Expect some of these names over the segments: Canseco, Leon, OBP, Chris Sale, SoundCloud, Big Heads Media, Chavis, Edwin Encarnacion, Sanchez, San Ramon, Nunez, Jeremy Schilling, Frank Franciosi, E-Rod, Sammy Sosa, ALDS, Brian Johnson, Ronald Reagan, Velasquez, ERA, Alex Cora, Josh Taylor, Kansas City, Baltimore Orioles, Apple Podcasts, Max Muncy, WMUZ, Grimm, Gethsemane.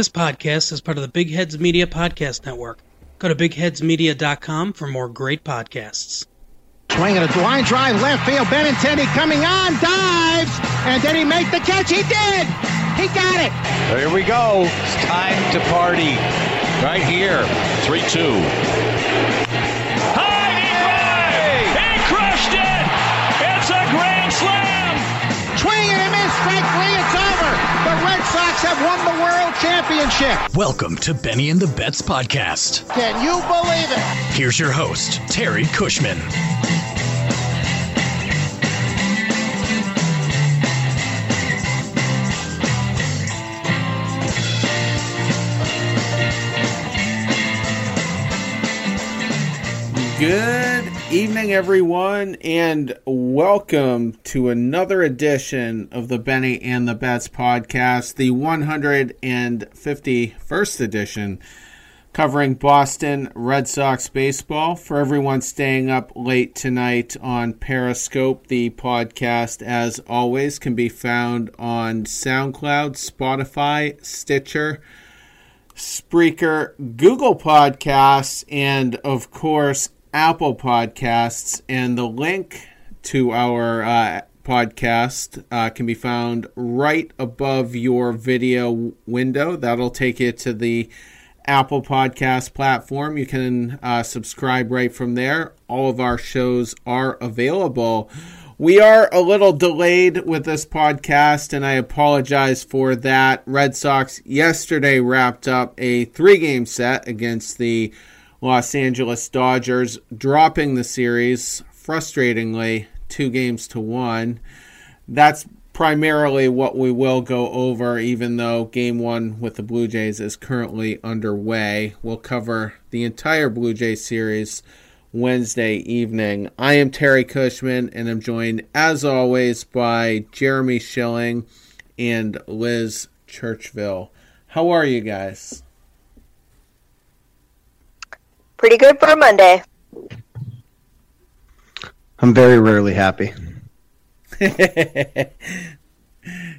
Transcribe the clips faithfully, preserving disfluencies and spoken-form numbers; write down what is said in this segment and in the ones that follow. This podcast is part of the Big Heads Media Podcast Network. Go to big heads media dot com for more great podcasts. Swing and a line drive left field. Benintendi coming on, dives, and did he make the catch? He did! He got it! Here we go. It's time to party. Right here. three two. Have won the world championship. Welcome to Benny and the Bets podcast. Can you believe it? Here's your host, Terry Cushman. Good evening, everyone, and welcome to another edition of the Benny and the Bets podcast, the one hundred fifty-first edition, covering Boston Red Sox baseball. For everyone staying up late tonight on Periscope, the podcast, as always, can be found on SoundCloud, Spotify, Stitcher, Spreaker, Google Podcasts, and, of course, Apple Podcasts, and the link to our uh, podcast uh, can be found right above your video window. That'll take you to the Apple Podcast platform. You can uh, subscribe right from there. All of our shows are available. We are a little delayed with this podcast, and I apologize for that. Red Sox yesterday wrapped up a three-game set against the Los Angeles Dodgers, dropping the series, frustratingly, two games to one. That's primarily what we will go over, even though game one with the Blue Jays is currently underway. We'll cover the entire Blue Jays series Wednesday evening. I am Terry Cushman, and I'm joined, as always, by Jeremy Schilling and Liz Churchville. How are you guys? Pretty good for a Monday. I'm very rarely happy.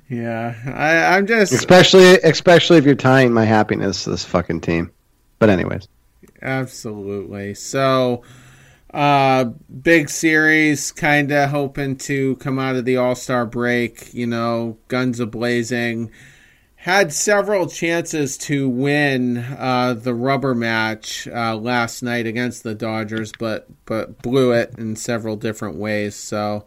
yeah, I, I'm just... Especially especially if you're tying my happiness to this fucking team. But anyways. Absolutely. So, uh, big series, kind of hoping to come out of the All-Star break, you know, guns a-blazing. Had several chances to win uh, the rubber match uh, last night against the Dodgers, but but blew it in several different ways. So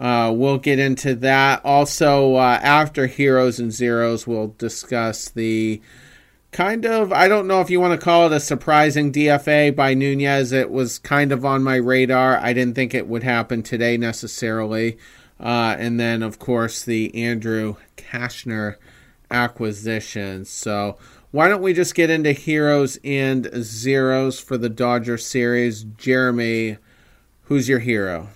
uh, we'll get into that. Also, uh, after Heroes and Zeros, we'll discuss the kind of, I don't know if you want to call it a surprising D F A by Nunez. It was kind of on my radar. I didn't think it would happen today necessarily. Uh, and then, of course, the Andrew Cashner acquisitions. So why don't we just get into Heroes and Zeros for the Dodger series? Jeremy, who's your hero?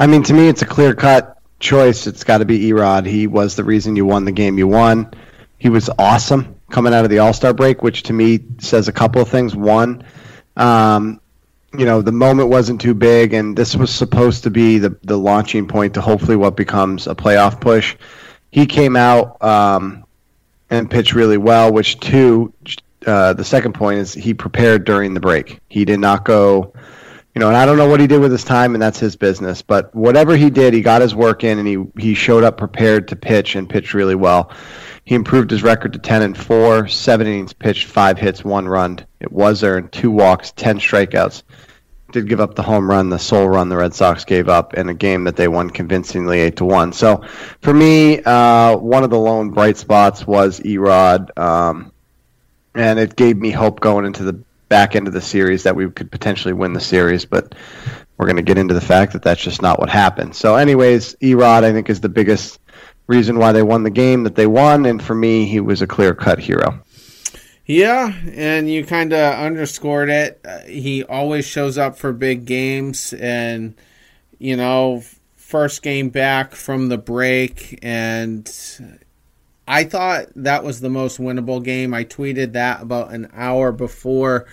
I mean, to me, it's a clear-cut choice. It's got to be E-Rod. He was the reason you won the game you won. He was awesome coming out of the All-Star break, which to me says a couple of things. One, um, you know, the moment wasn't too big, and this was supposed to be the, the launching point to hopefully what becomes a playoff push. He came out um, and pitched really well, which, two, uh, the second point is he prepared during the break. He did not go, you know, and I don't know what he did with his time, and that's his business. But whatever he did, he got his work in, and he, he showed up prepared to pitch and pitched really well. He improved his record to ten and four, seven innings pitched, five hits, one run. It was earned, two walks, ten strikeouts. Did give up the home run, the sole run the Red Sox gave up in a game that they won convincingly eight to one. So, for me, uh, one of the lone bright spots was E-Rod, um, and it gave me hope going into the back end of the series that we could potentially win the series, but we're going to get into the fact that that's just not what happened. So, anyways, E-Rod, I think, is the biggest reason why they won the game that they won, and for me, he was a clear-cut hero. Yeah, and you kind of underscored it. He always shows up for big games, and, you know, first game back from the break, and I thought that was the most winnable game. I tweeted that about an hour before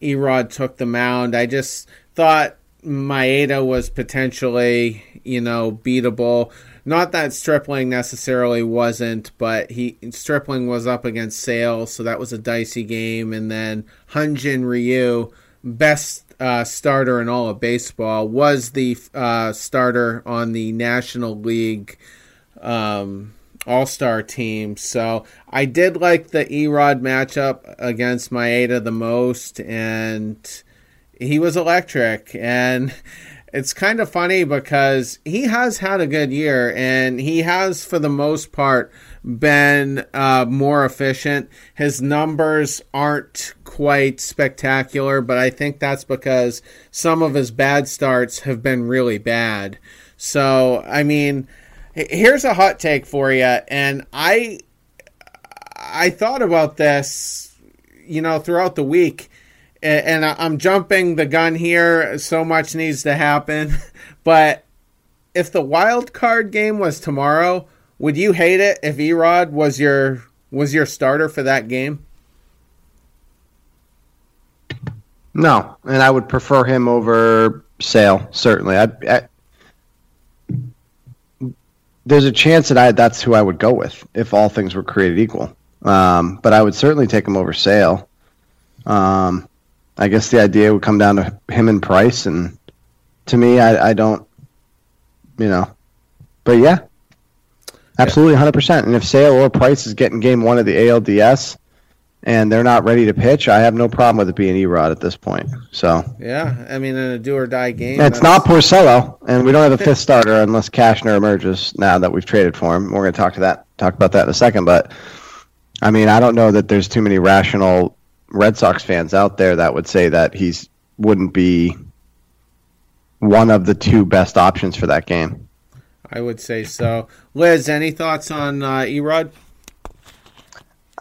E-Rod took the mound. I just thought Maeda was potentially, you know, beatable. Not that Stripling necessarily wasn't, but he Stripling was up against Sale, so that was a dicey game. And then Hyunjin Ryu, best uh, starter in all of baseball, was the uh, starter on the National League um, All-Star team. So I did like the E-Rod matchup against Maeda the most, and he was electric. And it's kind of funny because he has had a good year, and he has, for the most part, been uh, more efficient. His numbers aren't quite spectacular, but I think that's because some of his bad starts have been really bad. So, I mean, here's a hot take for you, and I, I thought about this, you know, throughout the week. And I'm jumping the gun here. So much needs to happen. But if the wild card game was tomorrow, would you hate it if E-Rod was your was your starter for that game? No, and I would prefer him over Sale. Certainly, I, I, there's a chance that I that's who I would go with if all things were created equal. Um, but I would certainly take him over Sale. Um. I guess the idea would come down to him and Price, and to me, I, I don't, you know, but yeah, absolutely, one hundred percent. And if Sale or Price is getting game one of the A L D S and they're not ready to pitch, I have no problem with it being E-Rod at this point. So yeah, I mean, in a do or die game, it's that's... not Porcello, and we don't have a fifth starter unless Cashner emerges. Now that we've traded for him, we're going to talk to that, talk about that in a second. But I mean, I don't know that there's too many rational Red Sox fans out there that would say that he's wouldn't be one of the two best options for that game. I would say so. Liz, any thoughts on uh, E-Rod?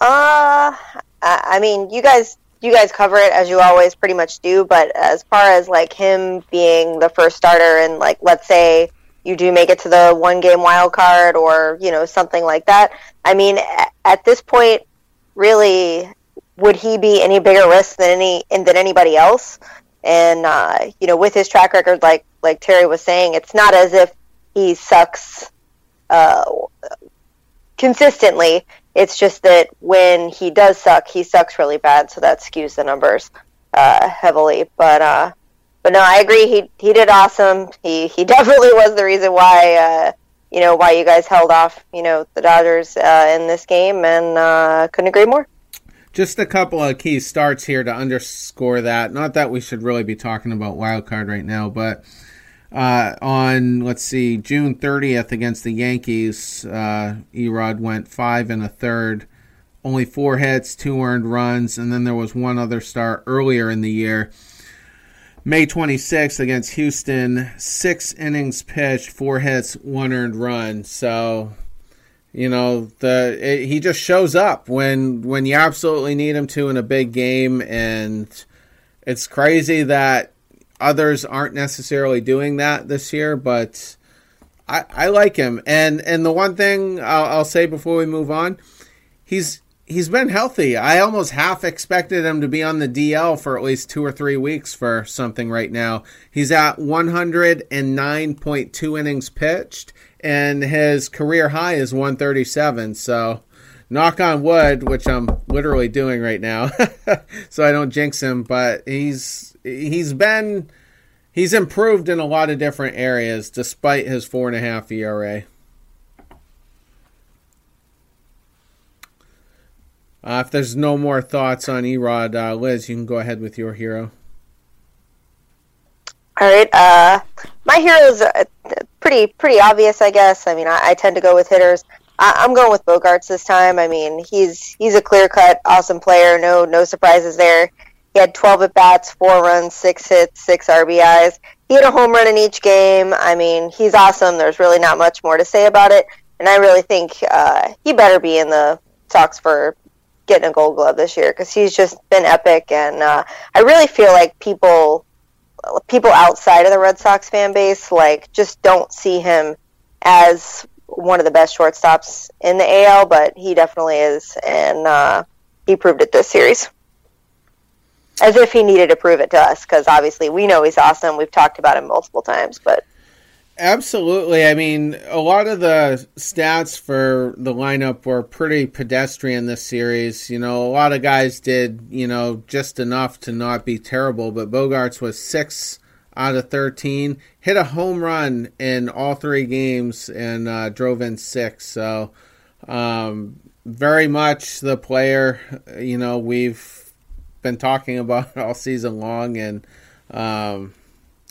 Uh, I mean, you guys, you guys cover it as you always pretty much do. But as far as like him being the first starter, and like let's say you do make it to the one game wild card, or you know something like that. I mean, at this point, really, would he be any bigger risk than any than anybody else? And uh, you know, with his track record, like like Terry was saying, it's not as if he sucks uh, consistently. It's just that when he does suck, he sucks really bad, so that skews the numbers uh, heavily. But uh, but no, I agree. He he did awesome. He he definitely was the reason why uh, you know why you guys held off you know the Dodgers uh, in this game, and uh, couldn't agree more. Just a couple of key starts here to underscore that. Not that we should really be talking about wild card right now, but uh, on, let's see, June thirtieth against the Yankees, uh, E-Rod went five and a third, only four hits, two earned runs, and then there was one other start earlier in the year. May twenty-sixth against Houston, six innings pitched, four hits, one earned run. So, you know, the it, he just shows up when when you absolutely need him to in a big game, and it's crazy that others aren't necessarily doing that this year, but I, I like him. And and the one thing I'll, I'll say before we move on, he's he's been healthy. I almost half expected him to be on the D L for at least two or three weeks for something right now. He's at one oh nine point two innings pitched, and his career high is one thirty-seven. So knock on wood, which I'm literally doing right now, so I don't jinx him, but he's he's been he's improved in a lot of different areas despite his four and a half E R A. Uh, if there's no more thoughts on E-Rod, uh, Liz, you can go ahead with your hero. All right. Uh, my heroes are pretty pretty obvious, I guess. I mean, I, I tend to go with hitters. I, I'm going with Bogarts this time. I mean, he's he's a clear-cut, awesome player. No no surprises there. He had twelve at-bats, four runs, six hits, six R B Is. He had a home run in each game. I mean, he's awesome. There's really not much more to say about it. And I really think uh, he better be in the talks for getting a Gold Glove this year, because he's just been epic. And uh, I really feel like people... people outside of the Red Sox fan base like just don't see him as one of the best shortstops in the A L, but he definitely is, and uh, he proved it this series. As if he needed to prove it to us, because obviously we know he's awesome. We've talked about him multiple times, but Absolutely. I mean, a lot of the stats for the lineup were pretty pedestrian this series. You know, a lot of guys did, you know, just enough to not be terrible, but Bogarts was six out of thirteen, hit a home run in all three games, and uh, drove in six. So um, very much the player, you know, we've been talking about all season long, and um,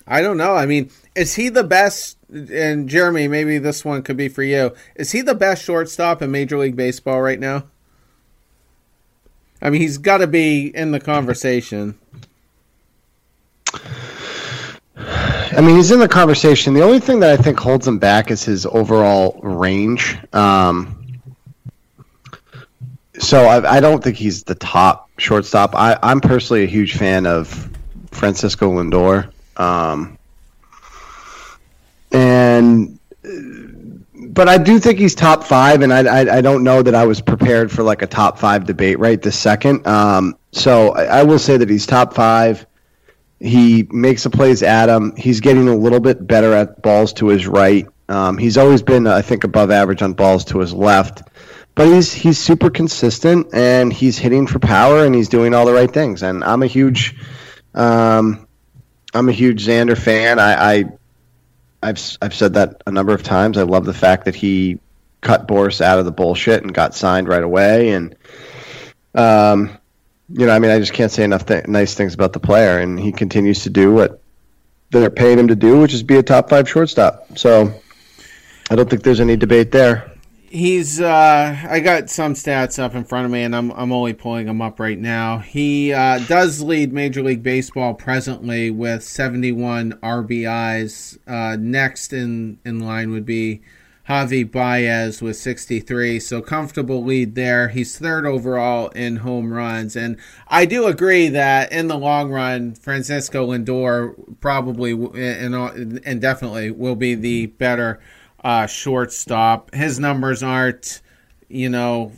I don't know. I mean, is he the best? And Jeremy, maybe this one could be for you. Is he the best shortstop in Major League Baseball right now? I mean, he's got to be in the conversation. I mean, he's in the conversation. The only thing that I think holds him back is his overall range. Um, so I, I don't think he's the top shortstop. I, I'm personally a huge fan of Francisco Lindor. Um, And, but I do think he's top five, and I, I I don't know that I was prepared for like a top five debate right this second. Um, so I, I will say that he's top five. He makes the plays at him. He's getting a little bit better at balls to his right. Um, he's always been, I think, above average on balls to his left, but he's he's super consistent, and he's hitting for power, and he's doing all the right things. And I'm a huge, um, I'm a huge Xander fan. I. I I've I've said that a number of times. I love the fact that he cut Boris out of the bullshit and got signed right away. And, um, you know, I mean, I just can't say enough th- nice things about the player. And he continues to do what they're paying him to do, which is be a top five shortstop. So I don't think there's any debate there. He's uh, I got some stats up in front of me, and I'm I'm only pulling them up right now. He uh, does lead Major League Baseball presently with seventy-one R B Is. Uh, next in, in line would be Javi Baez with sixty-three, so comfortable lead there. He's third overall in home runs, and I do agree that in the long run, Francisco Lindor probably and and definitely will be the better Uh, shortstop. His numbers aren't, you know,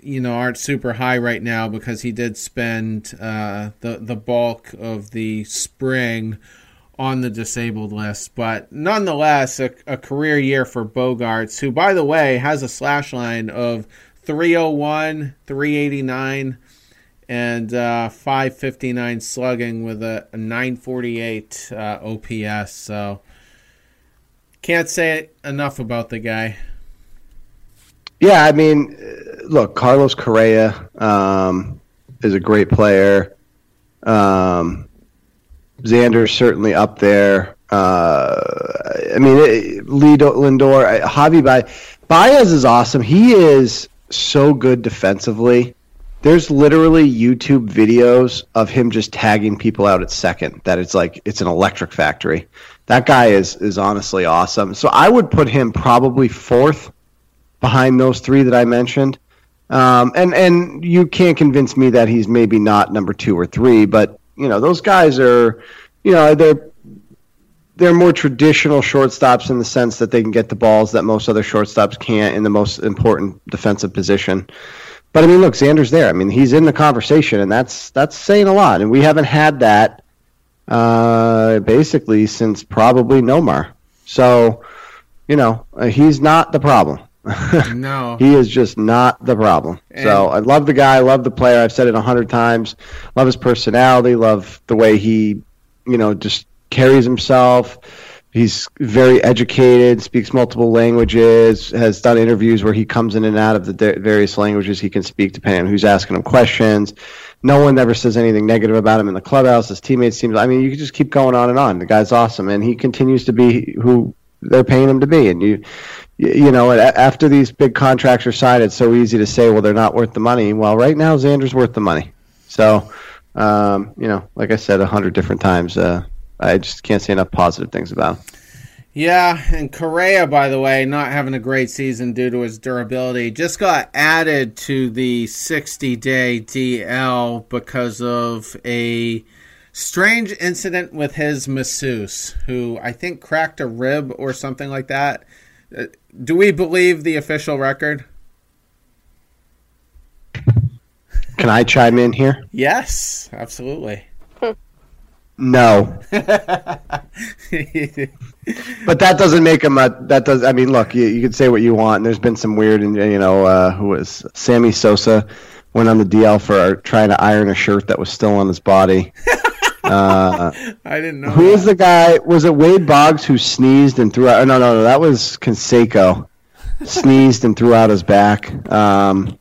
you know, aren't super high right now because he did spend uh, the the bulk of the spring on the disabled list. But nonetheless, a, a career year for Bogarts, who, by the way, has a slash line of three oh one, three eighty-nine, and uh, five fifty-nine slugging with a, a nine forty-eight uh, O P S. So. Can't say enough about the guy. Yeah, I mean, look, Carlos Correa um, is a great player. Um, Xander's certainly up there. Uh, I mean, it, Lido, Lindor, I, Javi Baez. Baez is awesome. He is so good defensively. There's literally YouTube videos of him just tagging people out at second. That it's like it's an electric factory. That guy is is honestly awesome. So I would put him probably fourth behind those three that I mentioned. Um, and, and you can't convince me that he's maybe not number two or three, but, you know, those guys are, you know, they're, they're more traditional shortstops in the sense that they can get the balls that most other shortstops can't in the most important defensive position. But, I mean, look, Xander's there. I mean, he's in the conversation, and that's that's saying a lot. And we haven't had that Uh, basically since probably Nomar. So, you know, uh, he's not the problem. No. He is just not the problem. And so I love the guy. I love the player. I've said it a hundred times. Love his personality. Love the way he, you know, just carries himself. He's very educated, speaks multiple languages, has done interviews where he comes in and out of the de- various languages he can speak depending on who's asking him questions. No one ever says anything negative about him in the clubhouse. His teammates seem, I mean, you can just keep going on and on. The guy's awesome, and he continues to be who they're paying him to be. And you, you know, after these big contracts are signed, it's so easy to say, well, they're not worth the money. Well, right now, Xander's worth the money. So, um, you know, like I said a hundred different times, uh, I just can't say enough positive things about him. Yeah, and Correa, by the way, not having a great season due to his durability, just got added to the sixty-day D L because of a strange incident with his masseuse, who I think cracked a rib or something like that. Do we believe the official record? Can I chime in here? Yes, absolutely. No. But that doesn't make him a, that does, I mean, look, you, you could say what you want, and there's been some weird, and you know, uh, who was Sammy Sosa went on the D L for trying to iron a shirt that was still on his body. Uh, I didn't know. Who was the guy? Was it Wade Boggs who sneezed and threw out? No, no, no. That was Canseco. Sneezed and threw out his back. Um,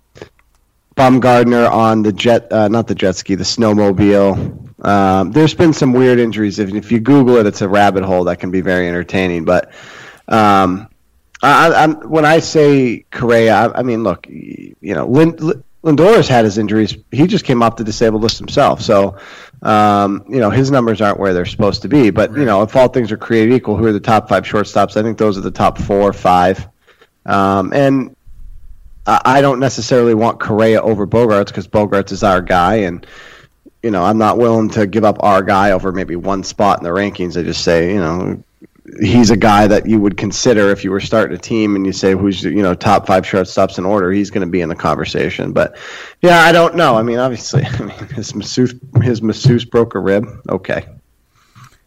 Bumgardner on the jet, uh, not the jet ski, the snowmobile. Um, there's been some weird injuries. If, if you Google it, it's a rabbit hole that can be very entertaining. But um, I, I'm, when I say Correa, I, I mean, look, you know, Lind, Lindor's had his injuries. He just came off the disabled list himself. So, um, you know, his numbers aren't where they're supposed to be. But, you know, if all things are created equal, who are the top five shortstops? I think those are the top four or five. Um, and I don't necessarily want Correa over Bogarts because Bogarts is our guy. And, you know, I'm not willing to give up our guy over maybe one spot in the rankings. I just say, you know, he's a guy that you would consider if you were starting a team and you say, who's, you know, top five shortstops in order, he's going to be in the conversation. But yeah, I don't know. I mean, obviously, I mean, his masseuse, his masseuse broke a rib. Okay.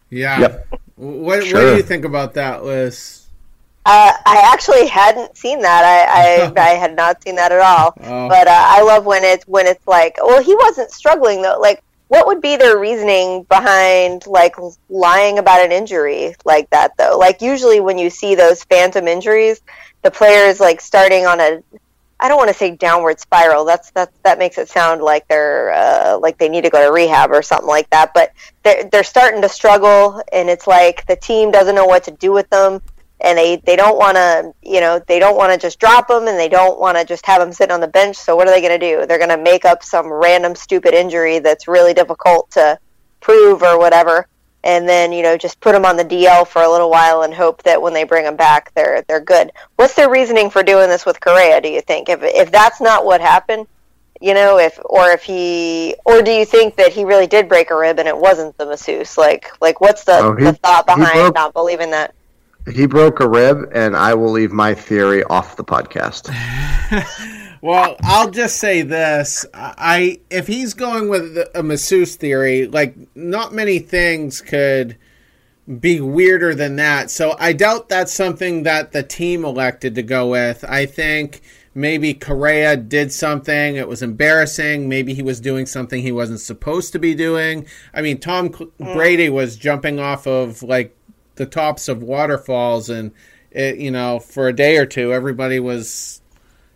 Yeah. Yep. What, sure. What do you think about that list? Uh, I actually hadn't seen that. I, I, I had not seen that at all. Oh. But uh, I love when it's, when it's like, well, he wasn't struggling though. Like, what would be their reasoning behind, like, lying about an injury like that, though? Like, usually when you see those phantom injuries, the player is, like, starting on a, I don't want to say downward spiral. That's that that makes it sound like they're uh, like they need to go to rehab or something like that. But they're, they're starting to struggle, and it's like the team doesn't know what to do with them, and they, they don't want to, you know, they don't want to just drop them, and they don't want to just have them sit on the bench. So what are they going to do? They're going to make up some random stupid injury that's really difficult to prove or whatever, and then, you know, just put them on the D L for a little while and hope that when they bring them back, they're they're good. What's their reasoning for doing this with Correa, do you think? If if that's not what happened, you know, if or if he or do you think that he really did break a rib and it wasn't the masseuse? Like like what's the, oh, he, the thought behind not believing that? He broke a rib, and I will leave my theory off the podcast. Well, I'll just say this. I if he's going with a masseuse theory, like, not many things could be weirder than that. So I doubt that's something that the team elected to go with. I think maybe Correa did something. It was embarrassing. Maybe he was doing something he wasn't supposed to be doing. I mean, Tom Brady was jumping off of, like, the tops of waterfalls, and it, you know, for a day or two, everybody was,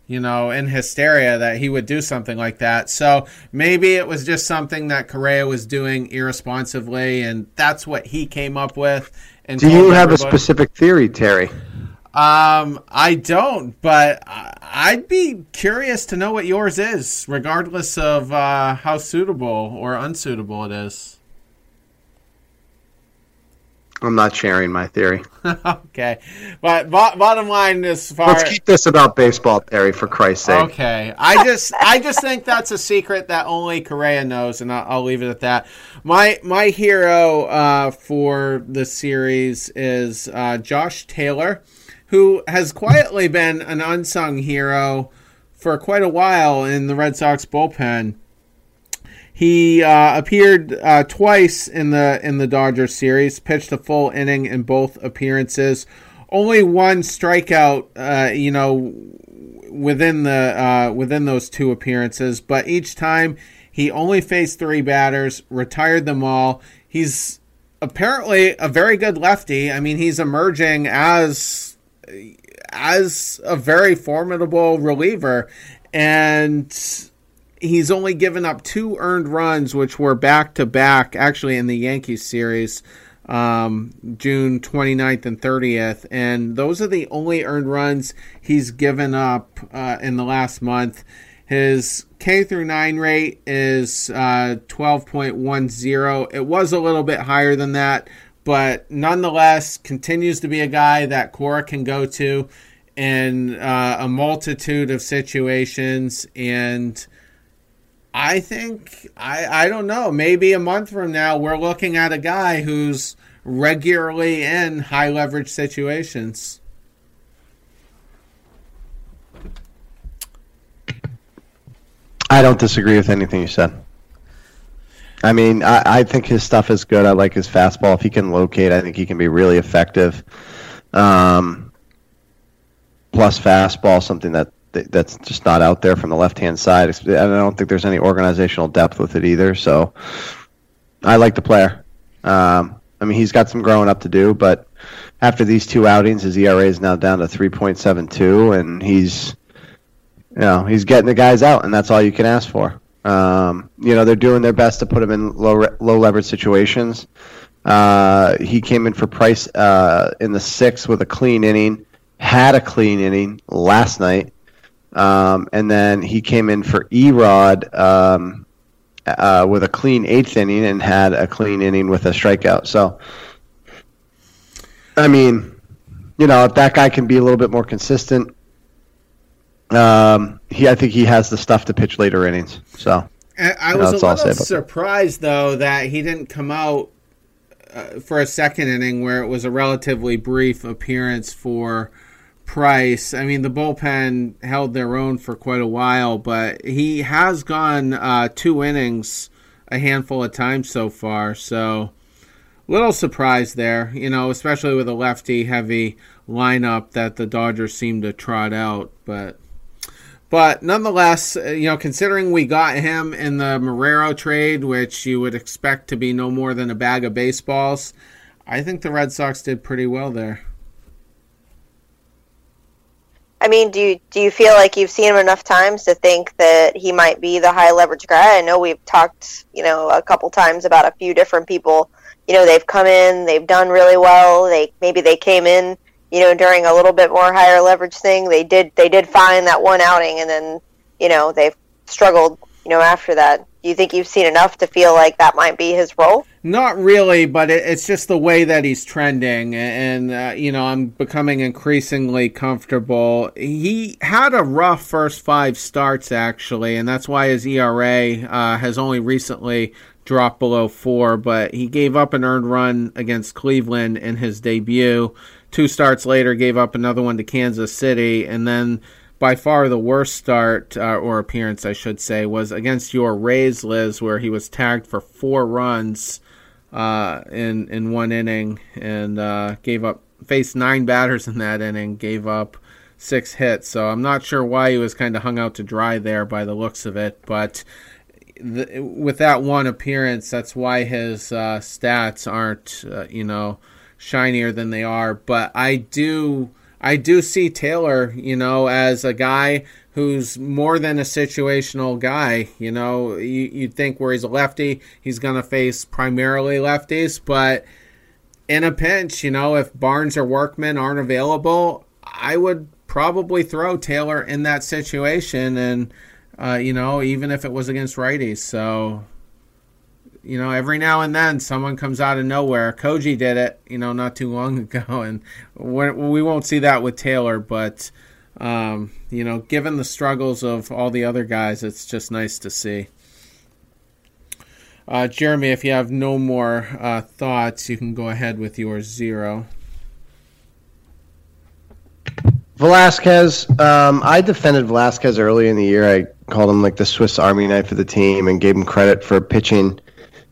you know, in hysteria that he would do something like that. So maybe it was just something that Correa was doing irresponsibly, and that's what he came up with. And do you have everybody a specific theory, Terry? Um, I don't, but I'd be curious to know what yours is, regardless of uh, how suitable or unsuitable it is. I'm not sharing my theory. Okay. But bo- bottom line is far... Let's keep this about baseball, Terry, for Christ's sake. Okay. I just I just think that's a secret that only Correa knows, and I'll, I'll leave it at that. My my hero uh, for the series is uh, Josh Taylor, who has quietly been an unsung hero for quite a while in the Red Sox bullpen. He uh, appeared uh, twice in the in the Dodgers series, pitched a full inning in both appearances. Only one strikeout, uh, you know, within the uh, within those two appearances. But each time, he only faced three batters, retired them all. He's apparently a very good lefty. I mean, he's emerging as as a very formidable reliever, and he's only given up two earned runs, which were back-to-back, actually, in the Yankees series, um, June twenty-ninth and thirtieth. And those are the only earned runs he's given up uh, in the last month. His K through nine rate is uh, twelve point one zero. It was a little bit higher than that, but nonetheless continues to be a guy that Cora can go to in uh, a multitude of situations, and I think, I, I don't know, maybe a month from now we're looking at a guy who's regularly in high-leverage situations. I don't disagree with anything you said. I mean, I, I think his stuff is good. I like his fastball. If he can locate, I think he can be really effective. Um, plus fastball, something that that's just not out there from the left-hand side. I don't think there's any organizational depth with it either. So I like the player. Um, I mean, he's got some growing up to do, but after these two outings, his E R A is now down to three point seven two, and he's, you know, he's getting the guys out, and that's all you can ask for. Um, you know, they're doing their best to put him in low low leverage situations. Uh, he came in for Price uh, in the sixth with a clean inning, had a clean inning last night, um, and then he came in for E-Rod um, uh, with a clean eighth inning and had a clean inning with a strikeout. So, I mean, you know, if that guy can be a little bit more consistent, Um, he, I think he has the stuff to pitch later innings. So and I was you know, a little surprised, though, that he didn't come out uh, for a second inning where it was a relatively brief appearance for Price. I mean, the bullpen held their own for quite a while, but he has gone uh, two innings a handful of times so far. So a little surprised there, you know, especially with a lefty-heavy lineup that the Dodgers seem to trot out, but... But nonetheless, you know, considering we got him in the Marrero trade, which you would expect to be no more than a bag of baseballs, I think the Red Sox did pretty well there. I mean, do you, do you feel like you've seen him enough times to think that he might be the high-leverage guy? I know we've talked, you know, a couple times about a few different people. You know, they've come in, they've done really well, They maybe they came in, you know, during a little bit more higher leverage thing. They did they did find that one outing, and then, you know, they've struggled, you know, after that. Do you think you've seen enough to feel like that might be his role? Not really, but it, it's just the way that he's trending, and, uh, you know, I'm becoming increasingly comfortable. He had a rough first five starts, actually, and that's why his E R A uh, has only recently dropped below four, but he gave up an earned run against Cleveland in his debut. Two starts later, gave up another one to Kansas City, and then by far the worst start, uh, or appearance, I should say, was against your Rays, Liz, where he was tagged for four runs uh, in in one inning, and uh, gave up faced nine batters in that inning, gave up six hits. So I'm not sure why he was kind of hung out to dry there by the looks of it, but th- with that one appearance, that's why his uh, stats aren't, uh, you know, shinier than they are. But I do I do see Taylor, you know, as a guy who's more than a situational guy. You know, you, you'd think where he's a lefty, he's going to face primarily lefties, but in a pinch, you know, if Barnes or Workman aren't available, I would probably throw Taylor in that situation, and, uh, you know, even if it was against righties. So... You know, every now and then someone comes out of nowhere. Koji did it, you know, not too long ago, and we're, we won't see that with Taylor. But, um, you know, given the struggles of all the other guys, it's just nice to see. Uh, Jeremy, if you have no more uh, thoughts, you can go ahead with your zero. Velasquez, um, I defended Velasquez early in the year. I called him like the Swiss Army knife of the team and gave him credit for pitching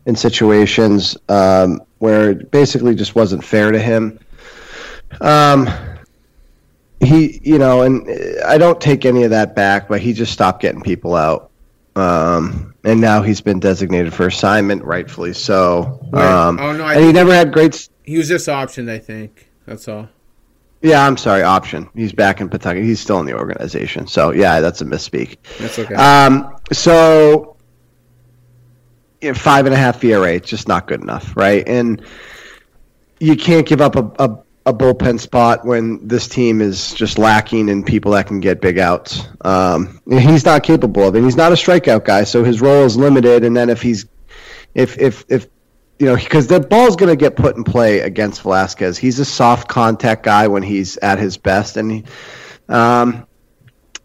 in situations um, where it basically just wasn't fair to him. Um, he, you know, and I don't take any of that back, but he just stopped getting people out. Um, and now he's been designated for assignment, rightfully so. Um, oh, no, I and he never had great... He was just optioned, I think. That's all. Yeah, I'm sorry, option. He's back in Pawtucket. He's still in the organization. So, yeah, that's a misspeak. That's okay. Um, so... Five and a half E R A, it's just not good enough, right? And you can't give up a, a, a bullpen spot when this team is just lacking in people that can get big outs. Um, he's not capable of it. He's not a strikeout guy, so his role is limited. And then if he's, if if if you know, because the ball's going to get put in play against Velasquez. He's a soft contact guy when he's at his best, and he, um,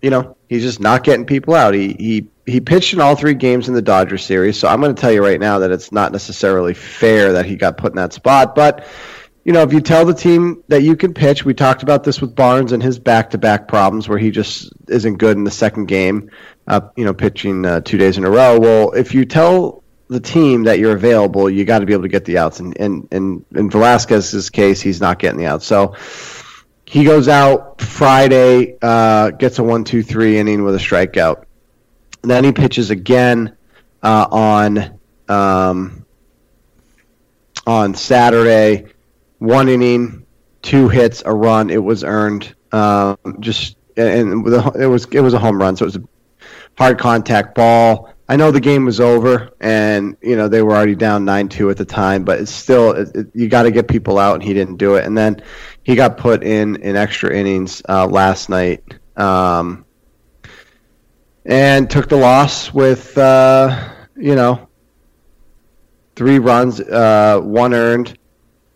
you know, he's just not getting people out. He he. He pitched in all three games in the Dodgers series, so I'm going to tell you right now that it's not necessarily fair that he got put in that spot. But, you know, if you tell the team that you can pitch, we talked about this with Barnes and his back-to-back problems where he just isn't good in the second game, uh, you know, pitching uh, two days in a row. Well, if you tell the team that you're available, you got to be able to get the outs. And, and, and in Velasquez's case, he's not getting the outs. So he goes out Friday, uh, gets a one, two, three inning with a strikeout. And then he pitches again uh, on um, on Saturday, one inning, two hits, a run. It was earned. Uh, just and it was it was a home run, so it was a hard contact ball. I know the game was over, and you know they were already down nine two at the time, but it's still it, it, you got to get people out, and he didn't do it. And then he got put in in extra innings uh, last night, um, and took the loss with uh, you know three runs, uh, one earned,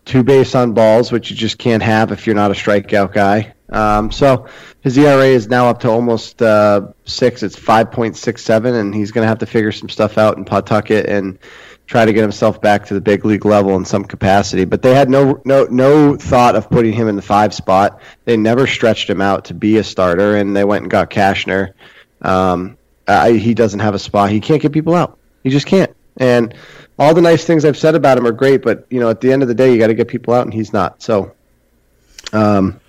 two base on balls, which you just can't have if you're not a strikeout guy. Um, so his E R A is now up to almost uh, six. It's five point six seven, and he's going to have to figure some stuff out in Pawtucket and try to get himself back to the big league level in some capacity. But they had no no no thought of putting him in the five spot. They never stretched him out to be a starter, and they went and got Cashner. Um, I, he doesn't have a spot. He can't get people out. He just can't. And all the nice things I've said about him are great, but you know, at the end of the day, you got to get people out, and he's not. So, um.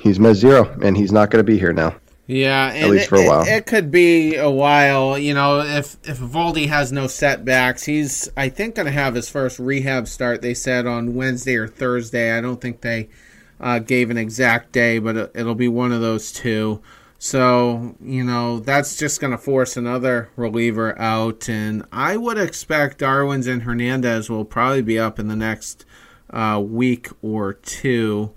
He's my zero, and he's not going to be here now. Yeah, and at least it, for a while. It, it could be a while. You know, if if Valdi has no setbacks, he's I think going to have his first rehab start. They said on Wednesday or Thursday. I don't think they uh, gave an exact day, but it, it'll be one of those two. So you know, that's just going to force another reliever out, and I would expect Darwin's and Hernandez will probably be up in the next uh, week or two.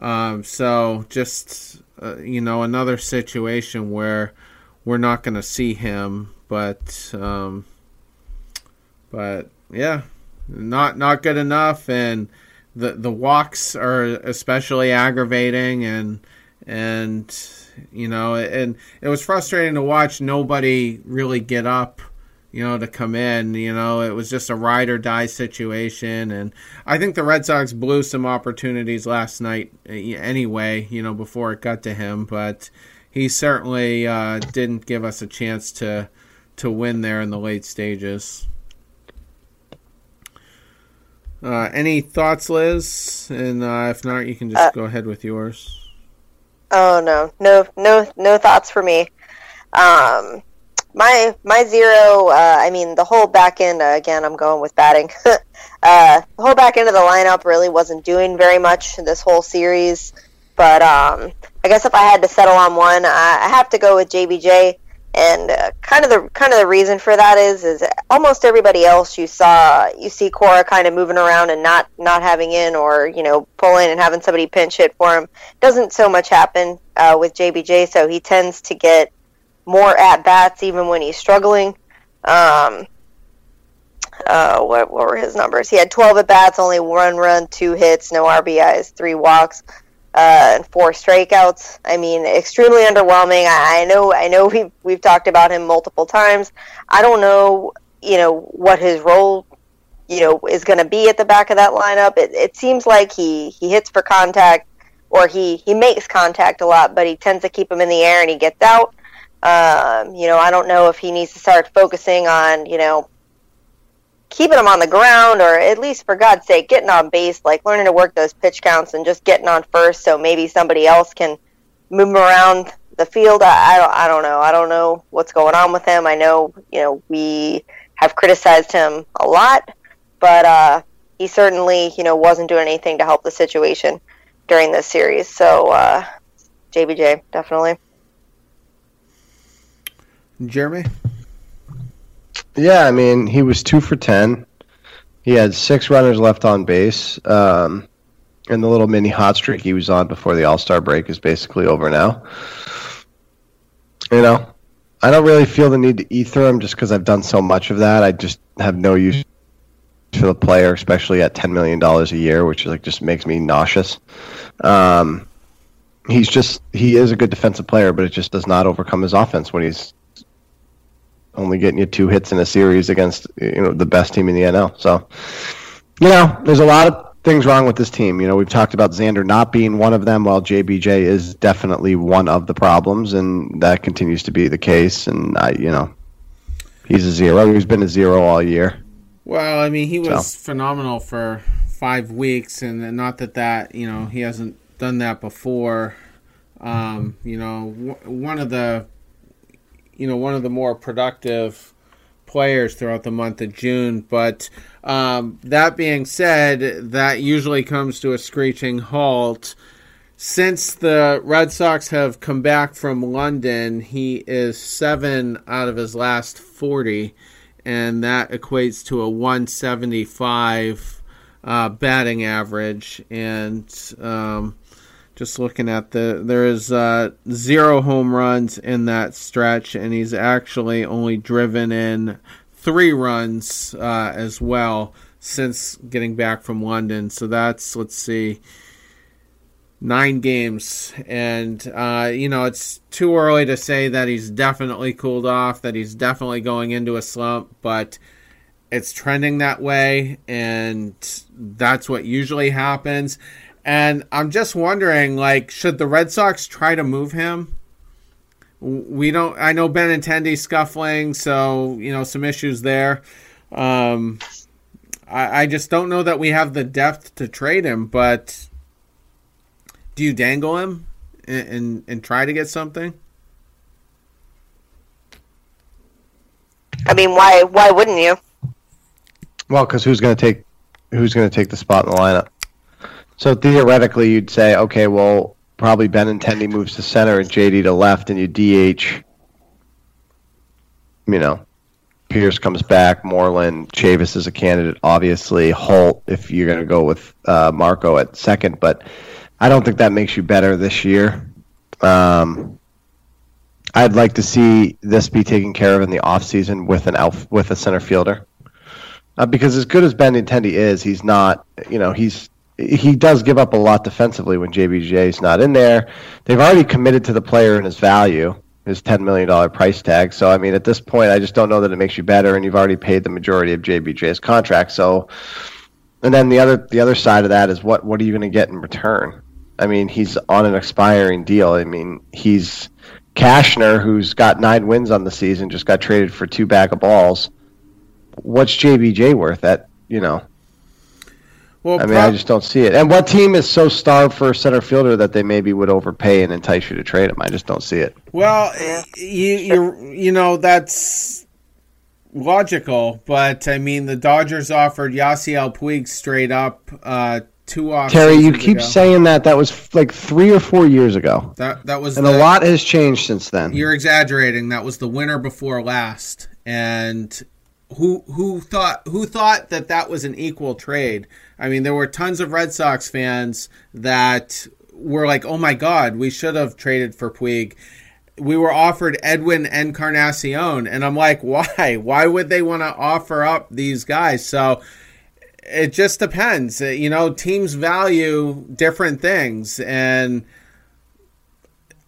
Um, so just, uh, you know, another situation where we're not going to see him, but, um, but yeah, not, not good enough. And the, the walks are especially aggravating, and, and, you know, and it was frustrating to watch nobody really get up, you know, to come in. You know, it was just a ride or die situation. And I think the Red Sox blew some opportunities last night anyway, you know, before it got to him. But he certainly uh, didn't give us a chance to to win there in the late stages. Uh, any thoughts, Liz? And uh, if not, you can just uh, go ahead with yours. Oh, no. No, no, no thoughts for me. Um My my zero, uh, I mean, the whole back end, uh, again, I'm going with batting. uh, the whole back end of the lineup really wasn't doing very much in this whole series. But um, I guess if I had to settle on one, uh, I have to go with J B J. And uh, kind of the kind of the reason for that is is almost everybody else you saw, you see Cora kind of moving around and not, not having in, or, you know, pulling and having somebody pinch hit for him. Doesn't so much happen uh, with J B J, so he tends to get more at-bats even when he's struggling. Um, uh, what, what were his numbers? He had twelve at-bats, only one run, two hits, no R B Is, three walks, uh, and four strikeouts. I mean, extremely underwhelming. I, I know I know we've, we've talked about him multiple times. I don't know, you know, what his role, you know, is going to be at the back of that lineup. It, it seems like he, he hits for contact, or he, he makes contact a lot, but he tends to keep him in the air and he gets out. Um, you know, I don't know if he needs to start focusing on, you know, keeping him on the ground, or at least, for God's sake, getting on base, like learning to work those pitch counts and just getting on first so maybe somebody else can move him around the field. I, I, don't, I don't know. I don't know what's going on with him. I know, you know, we have criticized him a lot, but uh, he certainly, you know, wasn't doing anything to help the situation during this series. So, uh, J B J, definitely. Jeremy? Yeah, I mean, he was two for ten. He had six runners left on base. Um, and the little mini hot streak he was on before the All-Star break is basically over now. You know, I don't really feel the need to ether him just because I've done so much of that. I just have no use for the player, especially at ten million dollars a year, which like just makes me nauseous. Um, he's just, he is a good defensive player, but it just does not overcome his offense when he's only getting you two hits in a series against, you know, the best team in the N L. So, you know, there's a lot of things wrong with this team. You know, we've talked about Xander not being one of them, while J B J is definitely one of the problems, and that continues to be the case. And I, you know, He's a zero. He's been a zero all year. Well, I mean, he was so. phenomenal for five weeks, and not that that, you know, he hasn't done that before. Um, you know, w- one of the, you know, one of the more productive players throughout the month of June. But um, that being said, that usually comes to a screeching halt. Since the Red Sox have come back from London, he is seven out of his last forty, and that equates to a one seventy-five uh, batting average. And um, just looking at the, there is uh, zero home runs in that stretch, and he's actually only driven in three runs uh, as well since getting back from London. So that's, let's see, nine games, and uh, you know, it's too early to say that he's definitely cooled off, that he's definitely going into a slump, but it's trending that way, and that's what usually happens. And I'm just wondering, like, should the Red Sox try to move him? We don't. I know Benintendi scuffling, so you know, some issues there. Um, I, I just don't know that we have the depth to trade him, but. Do you dangle him and, and and try to get something? I mean, why why wouldn't you? Well, because who's going to take who's going to take the spot in the lineup? So theoretically, you'd say, okay, well, probably Benintendi moves to center and J D to left, and you D H. You know, Pierce comes back, Moreland, Chavis is a candidate, obviously Holt if you're going to go with uh, Marco at second, but. I don't think that makes you better this year. Um, I'd like to see this be taken care of in the offseason with an elf, with a center fielder, uh, because as good as Benintendi is, he's not. You know, he's he does give up a lot defensively when J B J is not in there. They've already committed to the player and his value, his ten million dollar price tag. So I mean, at this point, I just don't know that it makes you better, and you've already paid the majority of J B J's contract. So, and then the other the other side of that is what what are you going to get in return? I mean, he's on an expiring deal. I mean, he's Cashner, who's got nine wins on the season, just got traded for two bag of balls. What's J B J worth at, you know? Well, I mean, prob- I just don't see it. And what team is so starved for a center fielder that they maybe would overpay and entice you to trade him? I just don't see it. Well, you you you know, that's logical. But, I mean, the Dodgers offered Yasiel Puig straight up uh Terry, you keep ago. saying that. That was like three or four years ago. That that was, and the, a lot has changed since then. You're exaggerating. That was the winter before last, and who who thought who thought that that was an equal trade? I mean, there were tons of Red Sox fans that were like, "Oh my God, we should have traded for Puig." We were offered Edwin Encarnacion, and I'm like, "Why? Why would they want to offer up these guys?" So. It just depends. You know, teams value different things, and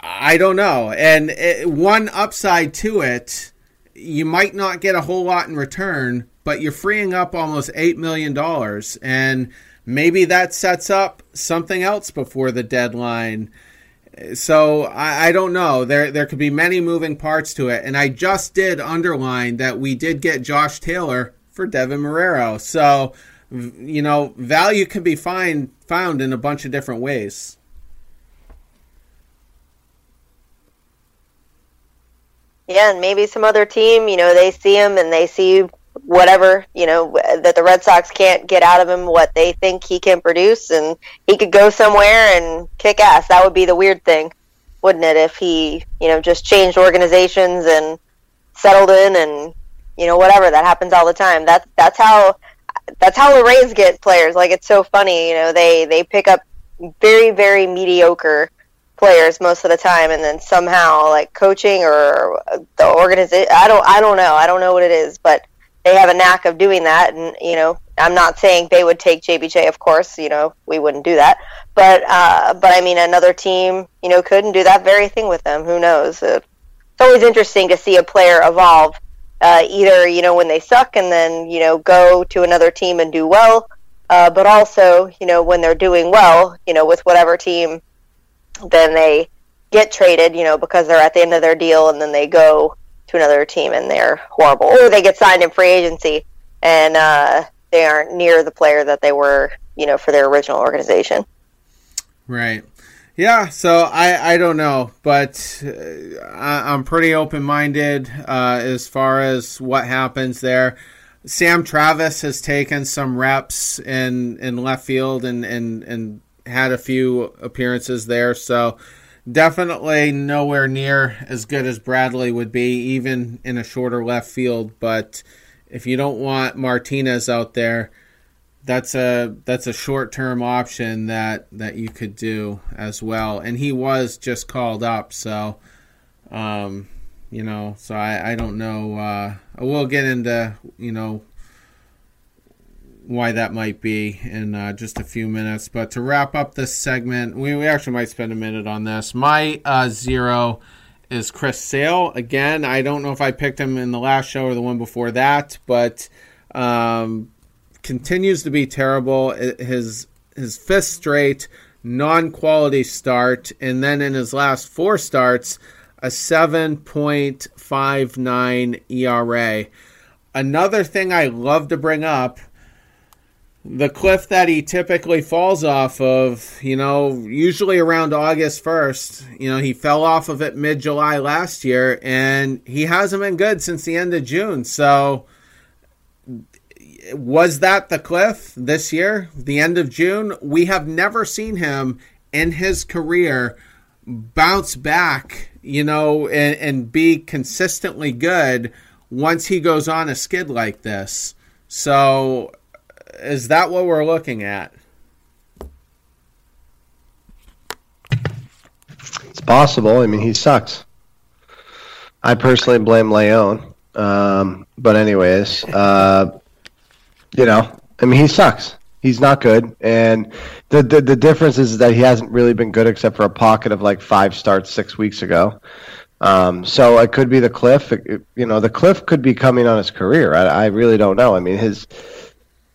I don't know. And it, one upside to it, you might not get a whole lot in return, but you're freeing up almost eight million dollars, and maybe that sets up something else before the deadline. So I, I don't know. There, there could be many moving parts to it, and I just did underline that we did get Josh Taylor for Devin Marrero, so... You know, value can be find, found in a bunch of different ways. Yeah, and maybe some other team, you know, they see him and they see whatever, you know, that the Red Sox can't get out of him, what they think he can produce, and he could go somewhere and kick ass. That would be the weird thing, wouldn't it, if he, you know, just changed organizations and settled in and, you know, whatever. That happens all the time. That, that's how... That's how the Rays get players. Like, it's so funny, you know, they, they pick up very, very mediocre players most of the time, and then somehow, like, coaching or the organization, I don't I don't know. I don't know what it is, but they have a knack of doing that, and, you know, I'm not saying they would take J B J, of course, you know, we wouldn't do that, but, uh, but I mean, another team, you know, couldn't do that very thing with them. Who knows? It's always interesting to see a player evolve. Uh, either, you know, when they suck and then, you know, go to another team and do well, uh, but also, you know, when they're doing well, you know, with whatever team, then they get traded, you know, because they're at the end of their deal, and then they go to another team and they're horrible, or they get signed in free agency and uh, they aren't near the player that they were, you know, for their original organization. Right. Yeah. So I, I don't know, but I, I'm pretty open-minded uh, as far as what happens there. Sam Travis has taken some reps in, in left field and, and, and had a few appearances there. So definitely nowhere near as good as Bradley would be, even in a shorter left field. But if you don't want Martinez out there, that's a that's a short-term option that, that you could do as well. And he was just called up, so um, you know, so I, I don't know. Uh, I will get into, you know, why that might be in uh, just a few minutes. But to wrap up this segment, we, we actually might spend a minute on this. My uh, zero is Chris Sale. Again, I don't know if I picked him in the last show or the one before that, but um, continues to be terrible. His, his fifth straight non-quality start, and then in his last four starts, a seven point five nine E R A. Another thing I love to bring up, the cliff that he typically falls off of, you know, usually around August first, you know, he fell off of it mid-July last year, and he hasn't been good since the end of June. So was that the cliff this year, the end of June? We have never seen him in his career bounce back, you know, and, and be consistently good once he goes on a skid like this. So is that what we're looking at? It's possible. I mean, he sucks. I personally blame Leon. Um, but anyways, uh, you know, I mean, he sucks. He's not good. And the, the the difference is that he hasn't really been good except for a pocket of like five starts six weeks ago. Um, so it could be the cliff. It, it, you know, the cliff could be coming on his career. I, I really don't know. I mean, his...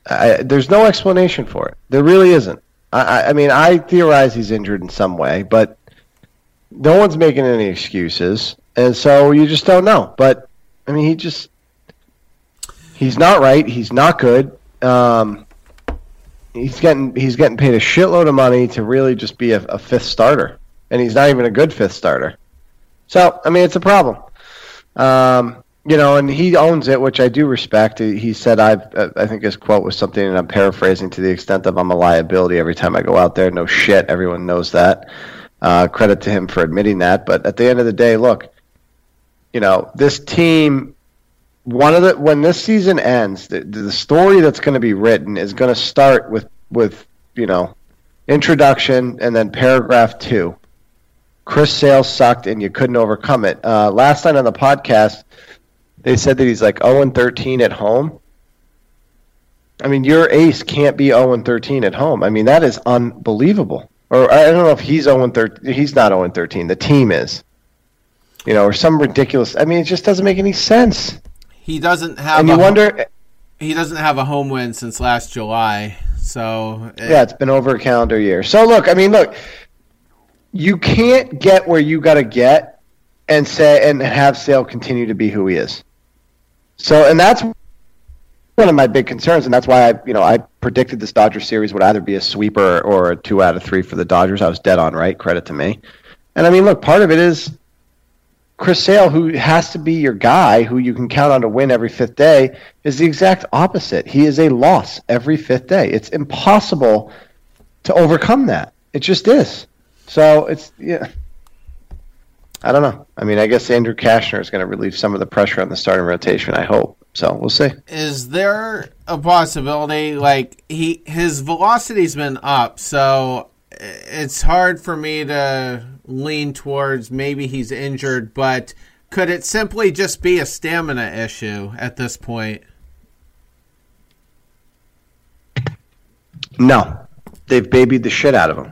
I, there's no explanation for it. There really isn't. I, I mean, I theorize he's injured in some way, but no one's making any excuses, and so you just don't know. But, I mean, he just – he's not right. He's not good. Um, he's getting he's getting paid a shitload of money to really just be a, a fifth starter, and he's not even a good fifth starter. So, I mean, it's a problem. Um You know, and he owns it, which I do respect. He said, I've, I think his quote was something, and I'm paraphrasing, to the extent of I'm a liability every time I go out there. No shit. Everyone knows that. Uh, credit to him for admitting that. But at the end of the day, look, you know, this team, one of the when this season ends, the, the story that's going to be written is going to start with, with, you know, introduction and then paragraph two. Chris Sale sucked and you couldn't overcome it. Uh, last night on the podcast, they said that he's like oh and thirteen at home. I mean, your ace can't be oh and thirteen at home. I mean, that is unbelievable. Or I don't know if he's oh and thirteen. He's not oh and thirteen. The team is. You know, or some ridiculous. I mean, it just doesn't make any sense. He doesn't have. And you wonder. He doesn't have a home win since last July. So it, yeah, it's been over a calendar year. So look, I mean, look, you can't get where you got to get and say and have Sale continue to be who he is. So, and that's one of my big concerns, and that's why I, you know, I predicted this Dodgers series would either be a sweeper or a two out of three for the Dodgers. I was dead on right. Credit to me. And I mean, look, part of it is Chris Sale, who has to be your guy, who you can count on to win every fifth day, is the exact opposite. He is a loss every fifth day. It's impossible to overcome that. It just is. So it's yeah. I don't know. I mean, I guess Andrew Cashner is going to relieve some of the pressure on the starting rotation, I hope. So we'll see. Is there a possibility, like, he his velocity's been up, so it's hard for me to lean towards maybe he's injured, but could it simply just be a stamina issue at this point? No. They've babied the shit out of him.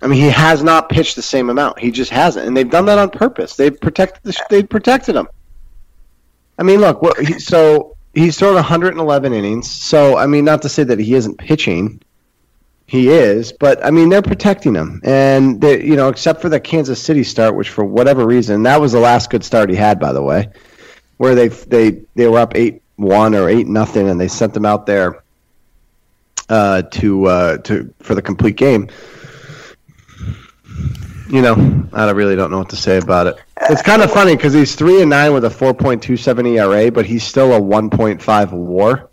I mean, he has not pitched the same amount. He just hasn't, and they've done that on purpose. They've protected. The, they've protected him. I mean, look. What, he, so he's thrown one hundred eleven innings. So I mean, not to say that he isn't pitching. He is, but I mean, they're protecting him, and they, you know, except for the Kansas City start, which for whatever reason, that was the last good start he had, by the way, where they they they were up eight one or eight nothing, and they sent them out there uh, to uh, to for the complete game. You know, I really don't know what to say about it. It's kind of funny because he's three and nine with a four point two seven E R A, but he's still a one point five W A R.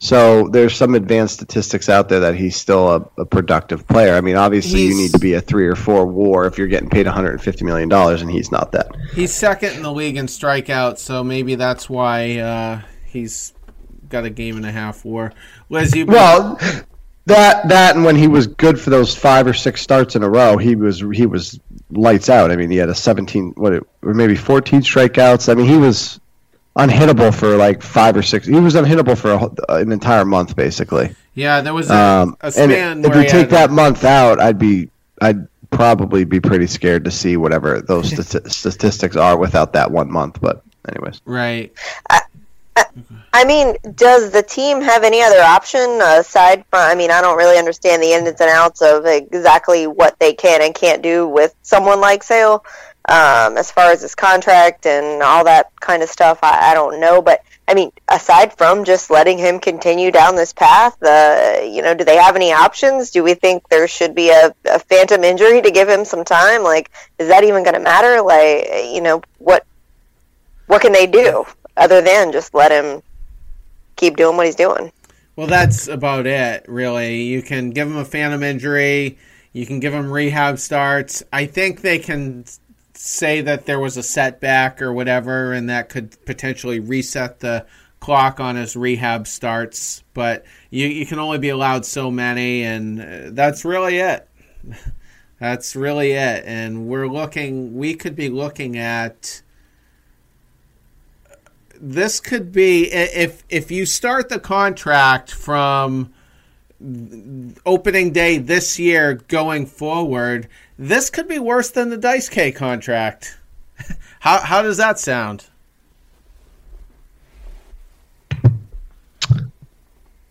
So there's some advanced statistics out there that he's still a, a productive player. I mean, obviously he's, you need to be a three or four W A R if you're getting paid one hundred fifty million dollars, and he's not that. He's second in the league in strikeouts, so maybe that's why uh, he's got a game and a half W A R. Liz, you well, that that and when he was good for those five or six starts in a row, he was he was lights out. I mean, he had a seventeen, what, or maybe fourteen strikeouts. I mean, he was unhittable for like five or six. He was unhittable for a, an entire month, basically. Yeah, there was a, um, a span. Where if you take that a... month out, I'd be, I'd probably be pretty scared to see whatever those st- statistics are without that one month. But, anyways, right. I, I, I mean, does the team have any other option aside from? I mean, I don't really understand the ins and outs of exactly what they can and can't do with someone like Sale. Um, as far as his contract and all that kind of stuff, I, I don't know. But, I mean, aside from just letting him continue down this path, uh, you know, do they have any options? Do we think there should be a, a phantom injury to give him some time? Like, is that even going to matter? Like, you know, what what can they do other than just let him keep doing what he's doing? Well, that's about it, really. You can give him a phantom injury. You can give him rehab starts. I think they can say that there was a setback or whatever, and that could potentially reset the clock on his rehab starts. But you, you can only be allowed so many, and that's really it. That's really it. And we're looking, we could be looking at, this could be, if if you start the contract from opening day this year going forward, this could be worse than the Dice K contract. How how does that sound?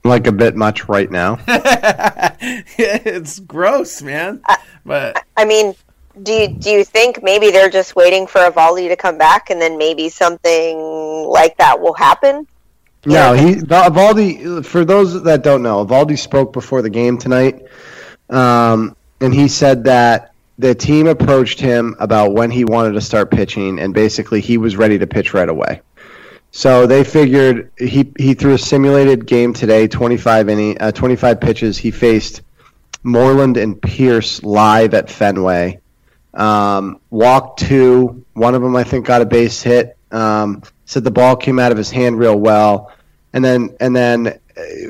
Like a bit much right now. It's gross, man. I, but I mean, do you, do you think maybe they're just waiting for a Valdi to come back, and then maybe something like that will happen? No, he Valdi. For those that don't know, Valdi spoke before the game tonight, um, and he said that the team approached him about when he wanted to start pitching, and basically he was ready to pitch right away. So they figured he he threw a simulated game today, twenty-five inning, uh, twenty-five pitches. He faced Moreland and Pierce live at Fenway. Um, walked two. One of them, I think, got a base hit. Um, said the ball came out of his hand real well. And then and then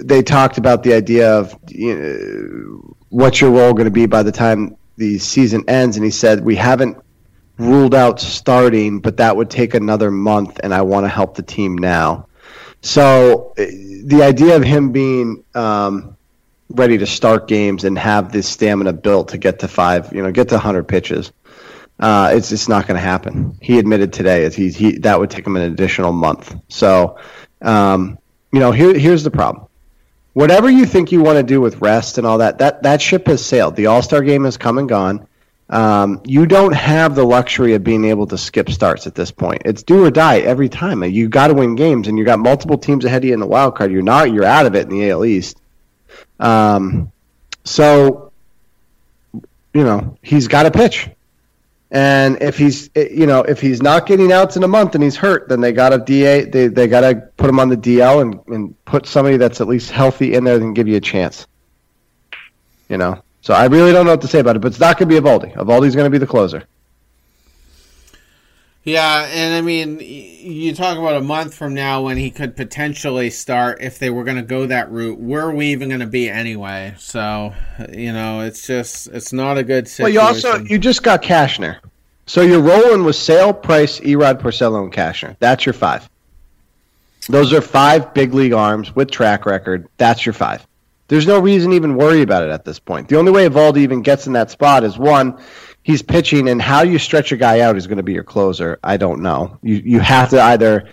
they talked about the idea of, you know, what's your role going to be by the time the season ends. And he said, we haven't ruled out starting, but that would take another month, and I want to help the team now. So the idea of him being um, ready to start games and have this stamina built to get to five, you know, get to one hundred pitches, uh, it's it's not going to happen. He admitted today he, he, that would take him an additional month. So, um, you know, here here's the problem. Whatever you think you want to do with rest and all that, that, that ship has sailed. The All-Star game has come and gone. Um, you don't have the luxury of being able to skip starts at this point. It's do or die every time. You got to win games, and you got multiple teams ahead of you in the wild card. You're not. You're out of it in the A L East. Um, so, you know, he's got to pitch. And if he's, you know, if he's not getting outs in a month and he's hurt, then they gotta D A, they they gotta put him on the D L and, and put somebody that's at least healthy in there and give you a chance. You know, so I really don't know what to say about it, but it's not gonna be Evaldi. Evaldi's gonna be the closer. Yeah, and I mean, you talk about a month from now when he could potentially start if they were gonna go that route. Where are we even gonna be anyway? So, you know, it's just it's not a good situation. Well, you also you just got Cashner. So you're rolling with Sale, Price, E-Rod, Porcello, and Cashner. That's your five. Those are five big league arms with track record. That's your five. There's no reason to even worry about it at this point. The only way Evaldi even gets in that spot is, one, he's pitching, and how you stretch a guy out is going to be your closer. I don't know. You you have to either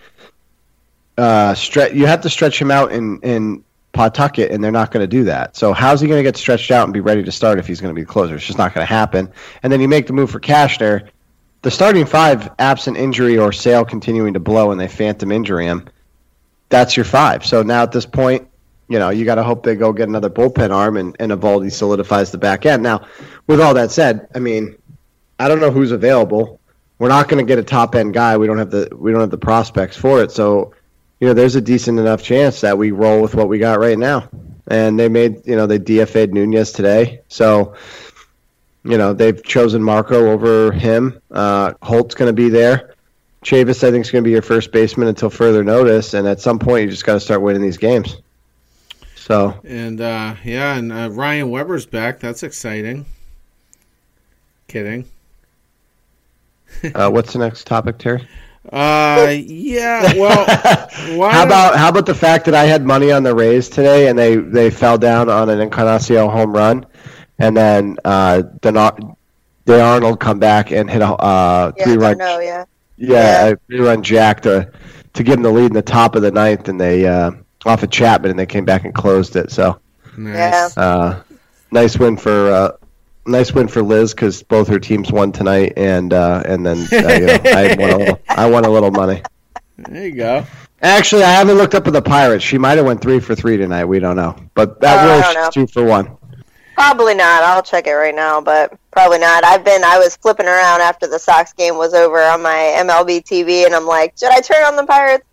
uh, stretch. You have to stretch him out in in Pawtucket, and they're not going to do that. So how's he going to get stretched out and be ready to start if he's going to be the closer? It's just not going to happen. And then you make the move for Cashner. The starting five, absent injury or Sale continuing to blow and they phantom injury him, that's your five. So now at this point, you know, you got to hope they go get another bullpen arm and, and Valdi solidifies the back end. Now, with all that said, I mean, I don't know who's available. We're not going to get a top end guy. We don't have the we don't have the prospects for it. So, you know, there's a decent enough chance that we roll with what we got right now. And they made, you know, they D F A'd Nunez today. So, you know, they've chosen Marco over him. Uh, Holt's going to be there. Chavis, I think, is going to be your first baseman until further notice. And at some point, you just got to start winning these games. So and uh, yeah, and uh, Ryan Weber's back. That's exciting. Kidding. Uh, what's the next topic, Terry? Uh, yeah. Well, why how about how about the fact that I had money on the Rays today, and they, they fell down on an Encarnacion home run, and then uh, the the Arnold come back and hit a uh, yeah, three run. Know, yeah. Yeah, yeah, a three run jack to to give them the lead in the top of the ninth, and they uh, off of Chapman, and they came back and closed it. So, nice. Uh, nice win for. Uh, Nice win for Liz because both her teams won tonight, and uh, and then uh, you know, I won a little. I won a little money. There you go. Actually, I haven't looked up at the Pirates. She might have went three for three tonight. We don't know, but that uh, will she's two for one. Probably not. I'll check it right now, but probably not. I've been. I was flipping around after the Sox game was over on my M L B T V, and I'm like, should I turn on the Pirates?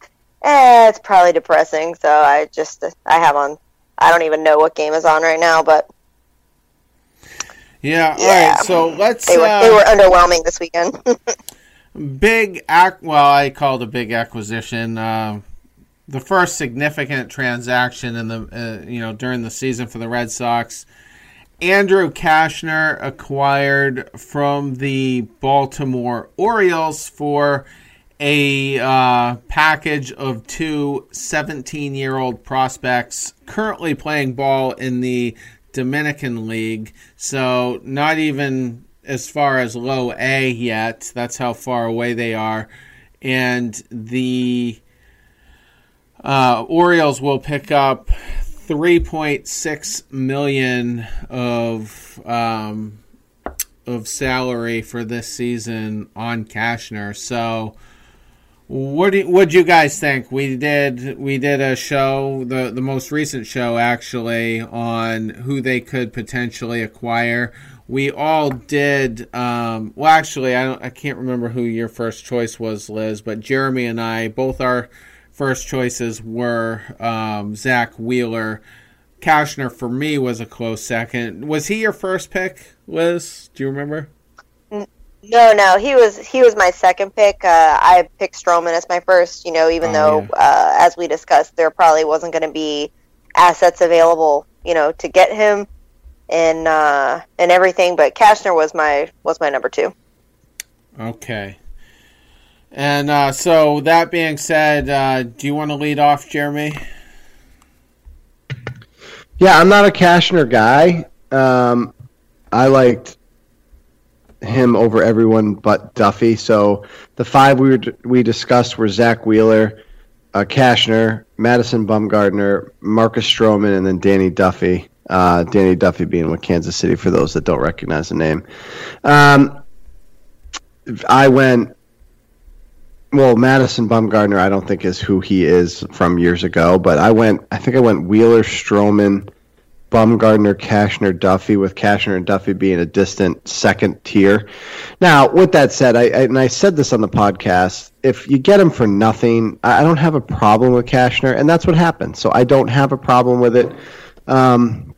Eh, it's probably depressing. So I just I have on. I don't even know what game is on right now, but. Yeah, all yeah. right, so let's... They were, uh, they were underwhelming this weekend. big, ac- well, I called a big acquisition. Uh, the first significant transaction in the uh, you know during the season for the Red Sox. Andrew Cashner acquired from the Baltimore Orioles for a uh, package of two seventeen-year-old prospects currently playing ball in the Dominican League, so not even as far as low A yet. That's how far away they are. And the uh, Orioles will pick up three point six million dollars of um, of salary for this season on Cashner. So what do what you guys think? We did we did a show, the the most recent show actually, on who they could potentially acquire. We all did. Um, well, actually, I don't I can't remember who your first choice was, Liz, but Jeremy and I, both our first choices were um, Zach Wheeler. Cashner for me was a close second. Was he your first pick, Liz? Do you remember? No, no, he was he was my second pick. Uh, I picked Stroman as my first, you know, even oh, though, yeah. uh, as we discussed, there probably wasn't going to be assets available, you know, to get him and uh, and everything. But Cashner was my was my number two. Okay. And uh, so that being said, uh, do you want to lead off, Jeremy? Yeah, I'm not a Cashner guy. Um, I liked him over everyone but Duffy. So the five we were, we discussed were Zach Wheeler, uh, Cashner, Madison Bumgardner, Marcus Stroman, and then Danny Duffy. Uh, Danny Duffy being with Kansas City for those that don't recognize the name. Um, I went, well, Madison Bumgardner I don't think is who he is from years ago, but I went, I think I went Wheeler, Stroman, Bumgardner, Cashner, Duffy, with Cashner and Duffy being a distant second tier. Now, with that said, I, I and I said this on the podcast, if you get him for nothing, I, I don't have a problem with Cashner, and that's what happened. So I don't have a problem with it. Um,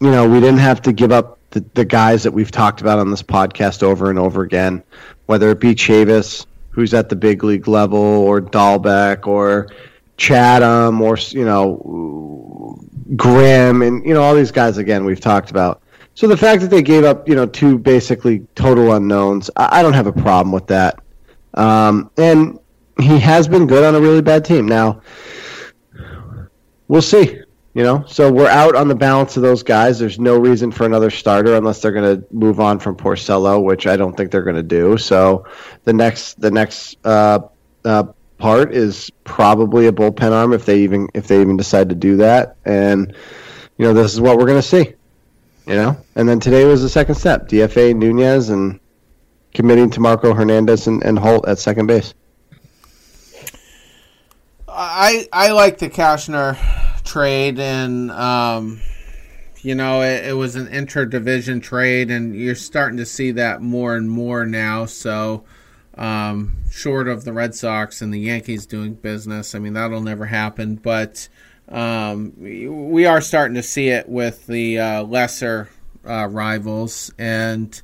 you know, we didn't have to give up the, the guys that we've talked about on this podcast over and over again, whether it be Chavis, who's at the big league level, or Dahlbeck, or Chatham, or, you know, Graham, and, you know, all these guys, again, we've talked about. So the fact that they gave up, you know, two basically total unknowns, I, I don't have a problem with that. Um, and he has been good on a really bad team. Now, we'll see, you know. So we're out on the balance of those guys. There's no reason for another starter unless they're going to move on from Porcello, which I don't think they're going to do. So the next, the next, uh, uh, part is probably a bullpen arm if they even if they even decide to do that. And you know, this is what we're going to see. You know, and then today was the second step: D F A Nunez and committing to Marco Hernandez and, and Holt at second base. I I like the Cashner trade, and um, you know, it, it was an interdivision trade, and you're starting to see that more and more now. So, um, short of the Red Sox and the Yankees doing business, I mean, that'll never happen. But um, we are starting to see it with the uh, lesser uh, rivals, and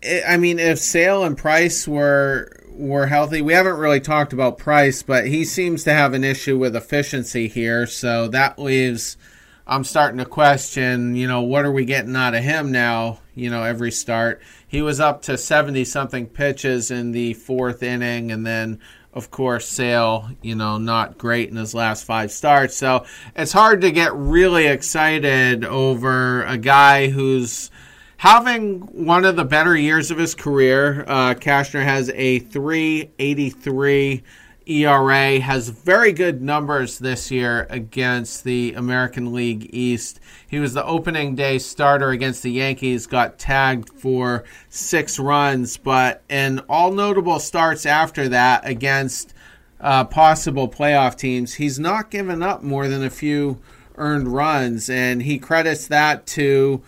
it, I mean, if Sale and Price were We're healthy. We haven't really talked about Price, but he seems to have an issue with efficiency here. So that leaves, I'm starting to question, you know, what are we getting out of him now? You know, every start. He was up to seventy-something pitches in the fourth inning. And then, of course, Sale, you know, not great in his last five starts. So it's hard to get really excited over a guy who's having one of the better years of his career. uh, Cashner has a three eighty-three E R A, has very good numbers this year against the American League East. He was the opening day starter against the Yankees, got tagged for six runs, but in all notable starts after that against uh, possible playoff teams, he's not given up more than a few earned runs, and he credits that to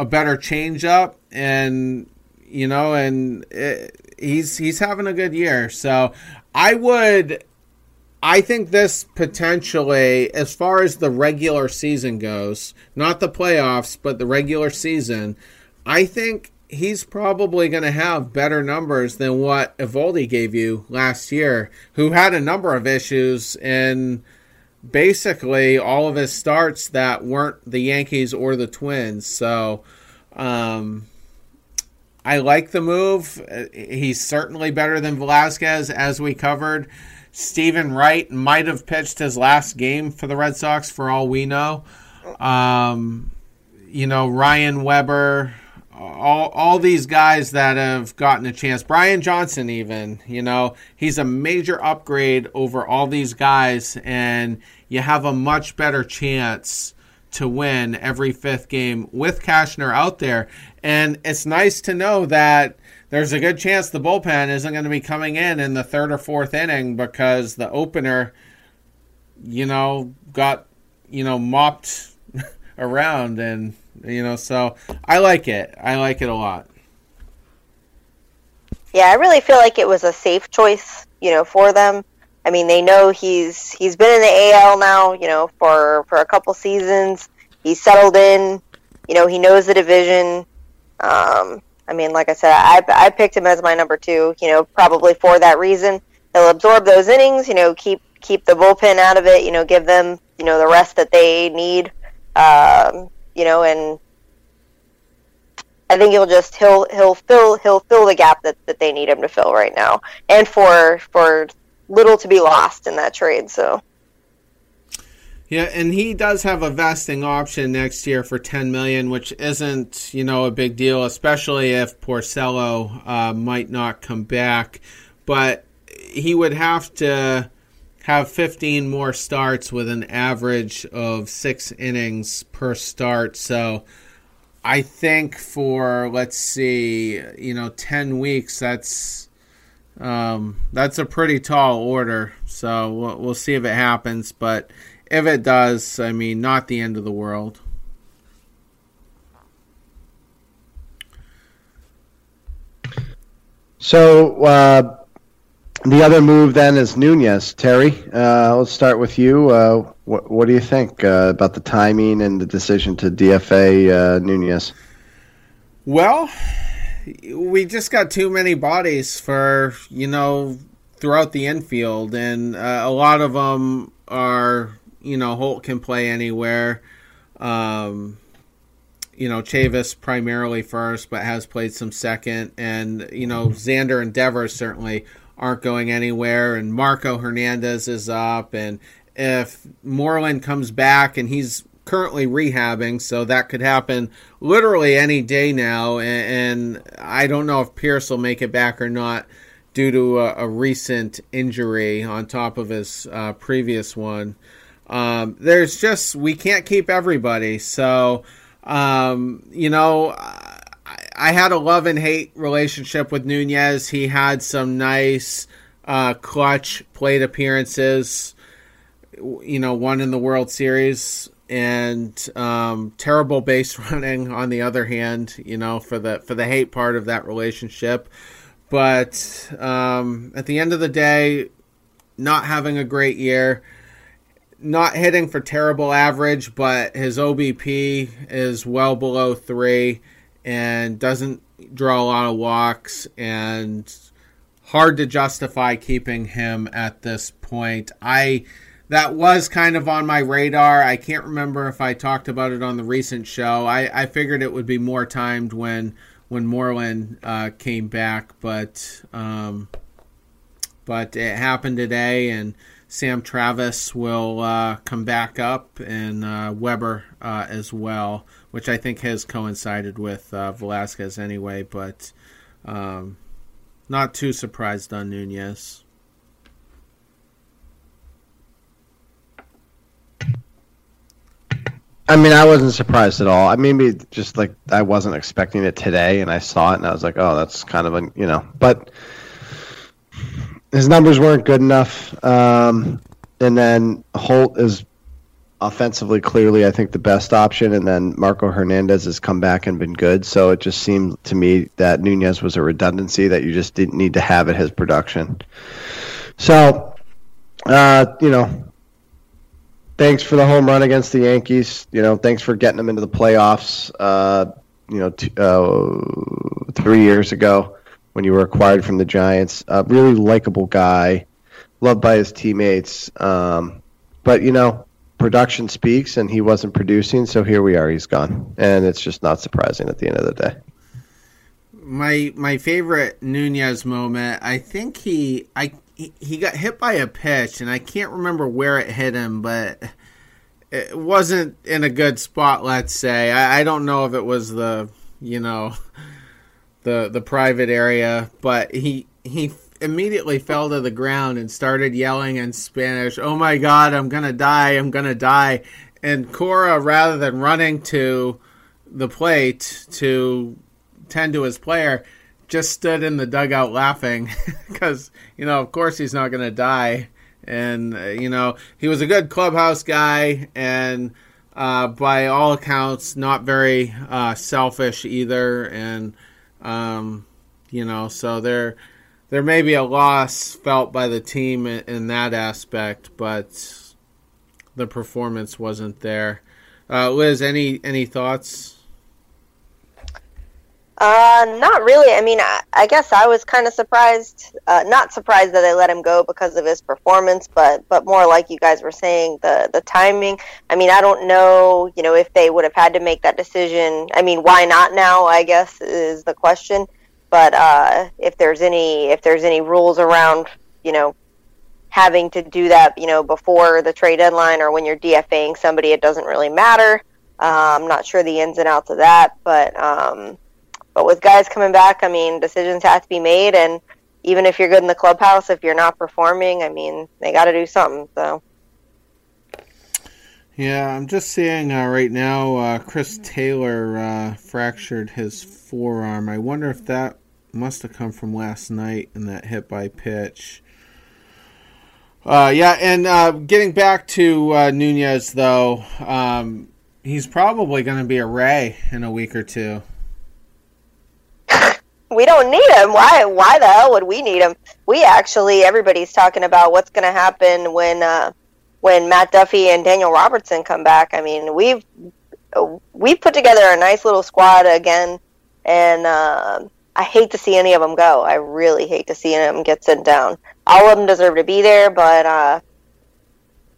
a better changeup, and you know, and it, he's he's having a good year. So I would, I think this potentially, as far as the regular season goes, not the playoffs, but the regular season, I think he's probably going to have better numbers than what Evaldi gave you last year, who had a number of issues in basically all of his starts that weren't the Yankees or the Twins. So um, I like the move. He's certainly better than Velasquez, as we covered. Steven Wright might have pitched his last game for the Red Sox, for all we know. Um, you know, Ryan Weber, all all these guys that have gotten a chance. Brian Johnson even, you know, he's a major upgrade over all these guys, and you have a much better chance to win every fifth game with Cashner out there. And it's nice to know that there's a good chance the bullpen isn't going to be coming in in the third or fourth inning because the opener, you know, got, you know, mopped around, and you know, so I like it. I like it a lot. Yeah, I really feel like it was a safe choice, you know, for them. I mean, they know he's he's been in the A L now, you know, for, for a couple seasons. He's settled in. You know, he knows the division. Um, I mean, like I said, I, I picked him as my number two, you know, probably for that reason. He'll absorb those innings, you know, keep, keep the bullpen out of it, you know, give them, you know, the rest that they need. Um You know, and I think he'll just he'll he'll fill he'll fill the gap that, that they need him to fill right now, and for for little to be lost in that trade. So yeah, and he does have a vesting option next year for ten million dollars, which isn't, you know, a big deal, especially if Porcello uh, might not come back. But he would have to have fifteen more starts with an average of six innings per start. So I think for, let's see, you know, ten weeks, that's um, that's a pretty tall order. So we'll, we'll see if it happens. But if it does, I mean, not the end of the world. So, uh, the other move then is Nunez. Terry, uh, let's start with you. Uh, wh- what do you think uh, about the timing and the decision to D F A uh, Nunez? Well, we just got too many bodies for, you know, throughout the infield, and uh, a lot of them are, you know, Holt can play anywhere. Um, you know, Chavis primarily first, but has played some second, and, you know, Xander and Devers certainly aren't going anywhere, and Marco Hernandez is up, and if Moreland comes back, and he's currently rehabbing, so that could happen literally any day now, and, and I don't know if Pierce will make it back or not. due to a, a recent injury on top of his uh, previous one. Um, there's just, we can't keep everybody. So, um, you know, I, I had a love and hate relationship with Nunez. He had some nice uh, clutch plate appearances, you know, one in the World Series. And um, terrible base running, on the other hand, you know, for the for the hate part of that relationship. But um, at the end of the day, not having a great year, not hitting for terrible average, but his O B P is well below three and doesn't draw a lot of walks, and hard to justify keeping him at this point. I... That was kind of on my radar. I can't remember if I talked about it on the recent show. I, I figured it would be more timed when when Moreland uh, came back, but um, but it happened today, and Sam Travis will uh, come back up, and uh, Weber uh, as well, which I think has coincided with uh, Velasquez anyway, but um, not too surprised on Nunez. I mean, I wasn't surprised at all. I maybe just like I wasn't expecting it today, and I saw it, and I was like, "Oh, that's kind of a you know." But his numbers weren't good enough. Um, and then Holt is offensively clearly, I think, the best option. And then Marco Hernandez has come back and been good. So it just seemed to me that Nunez was a redundancy that you just didn't need to have at his production. So, uh, you know. Thanks for the home run against the Yankees. You know, thanks for getting them into the playoffs. Uh, you know, t- uh, three years ago when you were acquired from the Giants. Uh, really likable guy, loved by his teammates. Um, but you know, production speaks, and he wasn't producing, so here we are. He's gone, and it's just not surprising at the end of the day. My my favorite Nunez moment. I think he I. He got hit by a pitch, and I can't remember where it hit him, but it wasn't in a good spot, let's say. I, I don't know if it was the, you know, the the private area, but he he immediately fell to the ground and started yelling in Spanish, "Oh, my God, I'm going to die, I'm going to die." And Cora, rather than running to the plate to tend to his player, just stood in the dugout laughing because, you know, of course he's not going to die. And, uh, you know, he was a good clubhouse guy and uh, by all accounts not very uh, selfish either. And, um, you know, so there there may be a loss felt by the team in, in that aspect, but the performance wasn't there. Uh, Liz, any any thoughts? Uh, not really. I mean, I, I guess I was kind of surprised, uh, not surprised that they let him go because of his performance, but, but more like you guys were saying, the, the timing. I mean, I don't know, you know, if they would have had to make that decision. I mean, why not now, I guess, is the question. But, uh, if there's any, if there's any rules around, you know, having to do that, you know, before the trade deadline or when you're D F A ing somebody, it doesn't really matter. Uh, I'm not sure the ins and outs of that, but, um, But with guys coming back, I mean, decisions have to be made, and even if you're good in the clubhouse, if you're not performing, I mean, they got to do something. So, yeah, I'm just seeing uh, right now uh, Chris Taylor uh, fractured his forearm. I wonder if that must have come from last night and that hit by pitch. Uh, yeah, and uh, getting back to uh, Nunez, though, um, he's probably going to be a Ray in a week or two. We don't need him. Why Why the hell would we need him? We actually, everybody's talking about what's going to happen when uh, when Matt Duffy and Daniel Robertson come back. I mean, we've, we've put together a nice little squad again, and uh, I hate to see any of them go. I really hate to see them get sent down. All of them deserve to be there, but uh,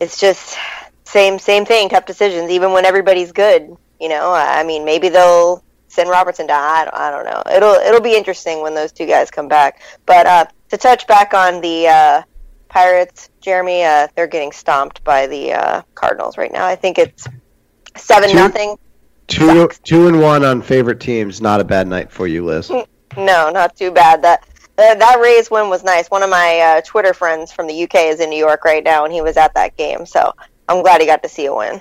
it's just same same thing, tough decisions, even when everybody's good. You know, I mean, maybe they'll send Robertson down. I don't, I don't know. It'll it'll be interesting when those two guys come back. But uh, to touch back on the uh, Pirates, Jeremy, uh, they're getting stomped by the uh, Cardinals right now. I think it's seven two, nothing. Two, two and one on favorite teams. Not a bad night for you, Liz. No, not too bad. That Uh, that Rays win was nice. One of my uh, Twitter friends from the U K is in New York right now, and he was at that game, so I'm glad he got to see a win.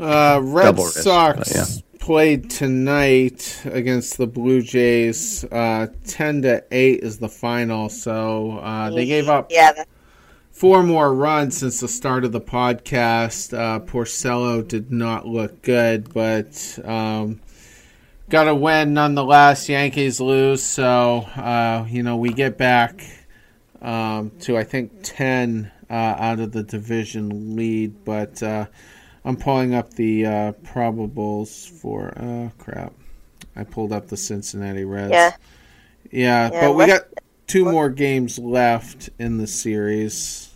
Uh, Red Double Sox risk, but yeah. played tonight against the Blue Jays. Uh, ten to eight is the final, so uh, they gave up yeah. four more runs since the start of the podcast. Uh, Porcello did not look good, but um, got a win nonetheless. Yankees lose, so uh, you know we get back um, to I think ten uh, out of the division lead, but. Uh, I'm pulling up the uh, probables for... Oh, crap. I pulled up the Cincinnati Reds. Yeah. Yeah, yeah but we got two what? more games left in the series.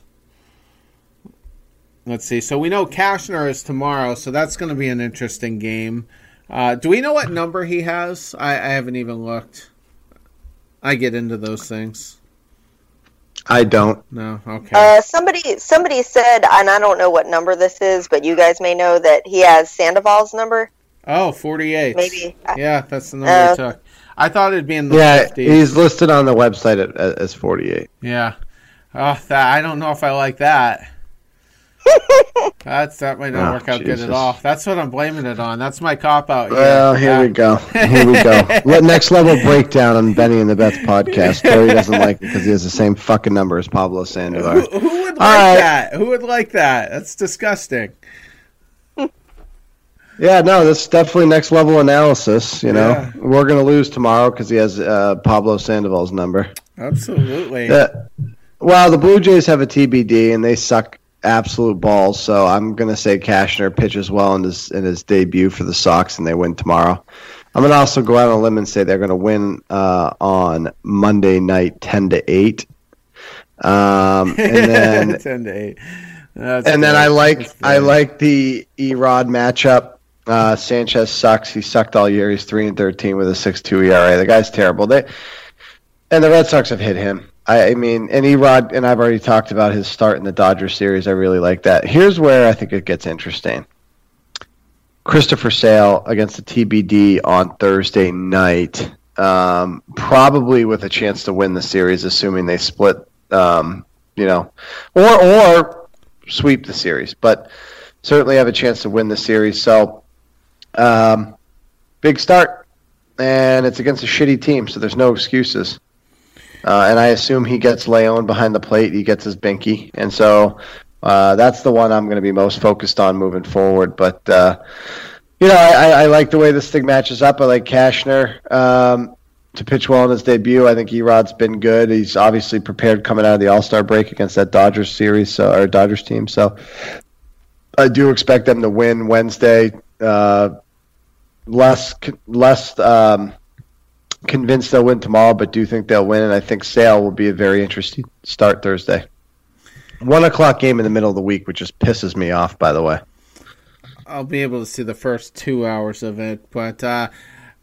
Let's see. So we know Cashner is tomorrow, so that's going to be an interesting game. Uh, do we know what number he has? I, I haven't even looked. I get into those things. I don't. No, okay. Uh, somebody somebody said, and I don't know what number this is, but you guys may know that he has Sandoval's number. Oh, forty-eight. Maybe. Yeah, that's the number uh, he took. I thought it'd be in the yeah, fifties. Yeah, he's listed on the website as forty-eight. Yeah. Oh, that, I don't know if I like that. That's That might not oh, work out Jesus. good at all. That's what I'm blaming it on. That's my cop-out here. Well, here yeah. we go. Here we go. Next level breakdown on Benny and the Beth podcast. Terry doesn't like it because he has the same fucking number as Pablo Sandoval. Who, who would like right. that? Who would like that? That's disgusting. Yeah, no, that's definitely next level analysis, you know. Yeah. We're going to lose tomorrow because he has uh, Pablo Sandoval's number. Absolutely. Uh, well, the Blue Jays have a T B D, and they suck absolute balls, so I'm gonna say Cashner pitches well in his in his debut for the Sox, and they win tomorrow. I'm gonna also go out on a limb and say they're gonna win uh, on Monday night, ten to eight. Um, and then ten to eight. That's and great. Then I like I like the E-Rod matchup. Uh, Sanchez sucks. He sucked all year. He's three and thirteen with a six two E R A. The guy's terrible. They and the Red Sox have hit him. I mean, and E-Rod, and I've already talked about his start in the Dodgers series. I really like that. Here's where I think it gets interesting. Christopher Sale against the T B D on Thursday night, um, probably with a chance to win the series, assuming they split, um, you know, or or sweep the series. But certainly have a chance to win the series. So um, big start, and it's against a shitty team, so there's no excuses. Uh, and I assume he gets Leon behind the plate. He gets his binky. And so uh, that's the one I'm going to be most focused on moving forward. But, uh, you know, I, I like the way this thing matches up. I like Cashner um, to pitch well in his debut. I think E-Rod's been good. He's obviously prepared coming out of the All-Star break against that Dodgers series so, or Dodgers team. So I do expect them to win Wednesday. Uh, less less um convinced they'll win tomorrow, but do think they'll win, and I think Sale will be a very interesting start Thursday. One o'clock game in the middle of the week, which just pisses me off, by the way. I'll be able to see the first two hours of it, but uh,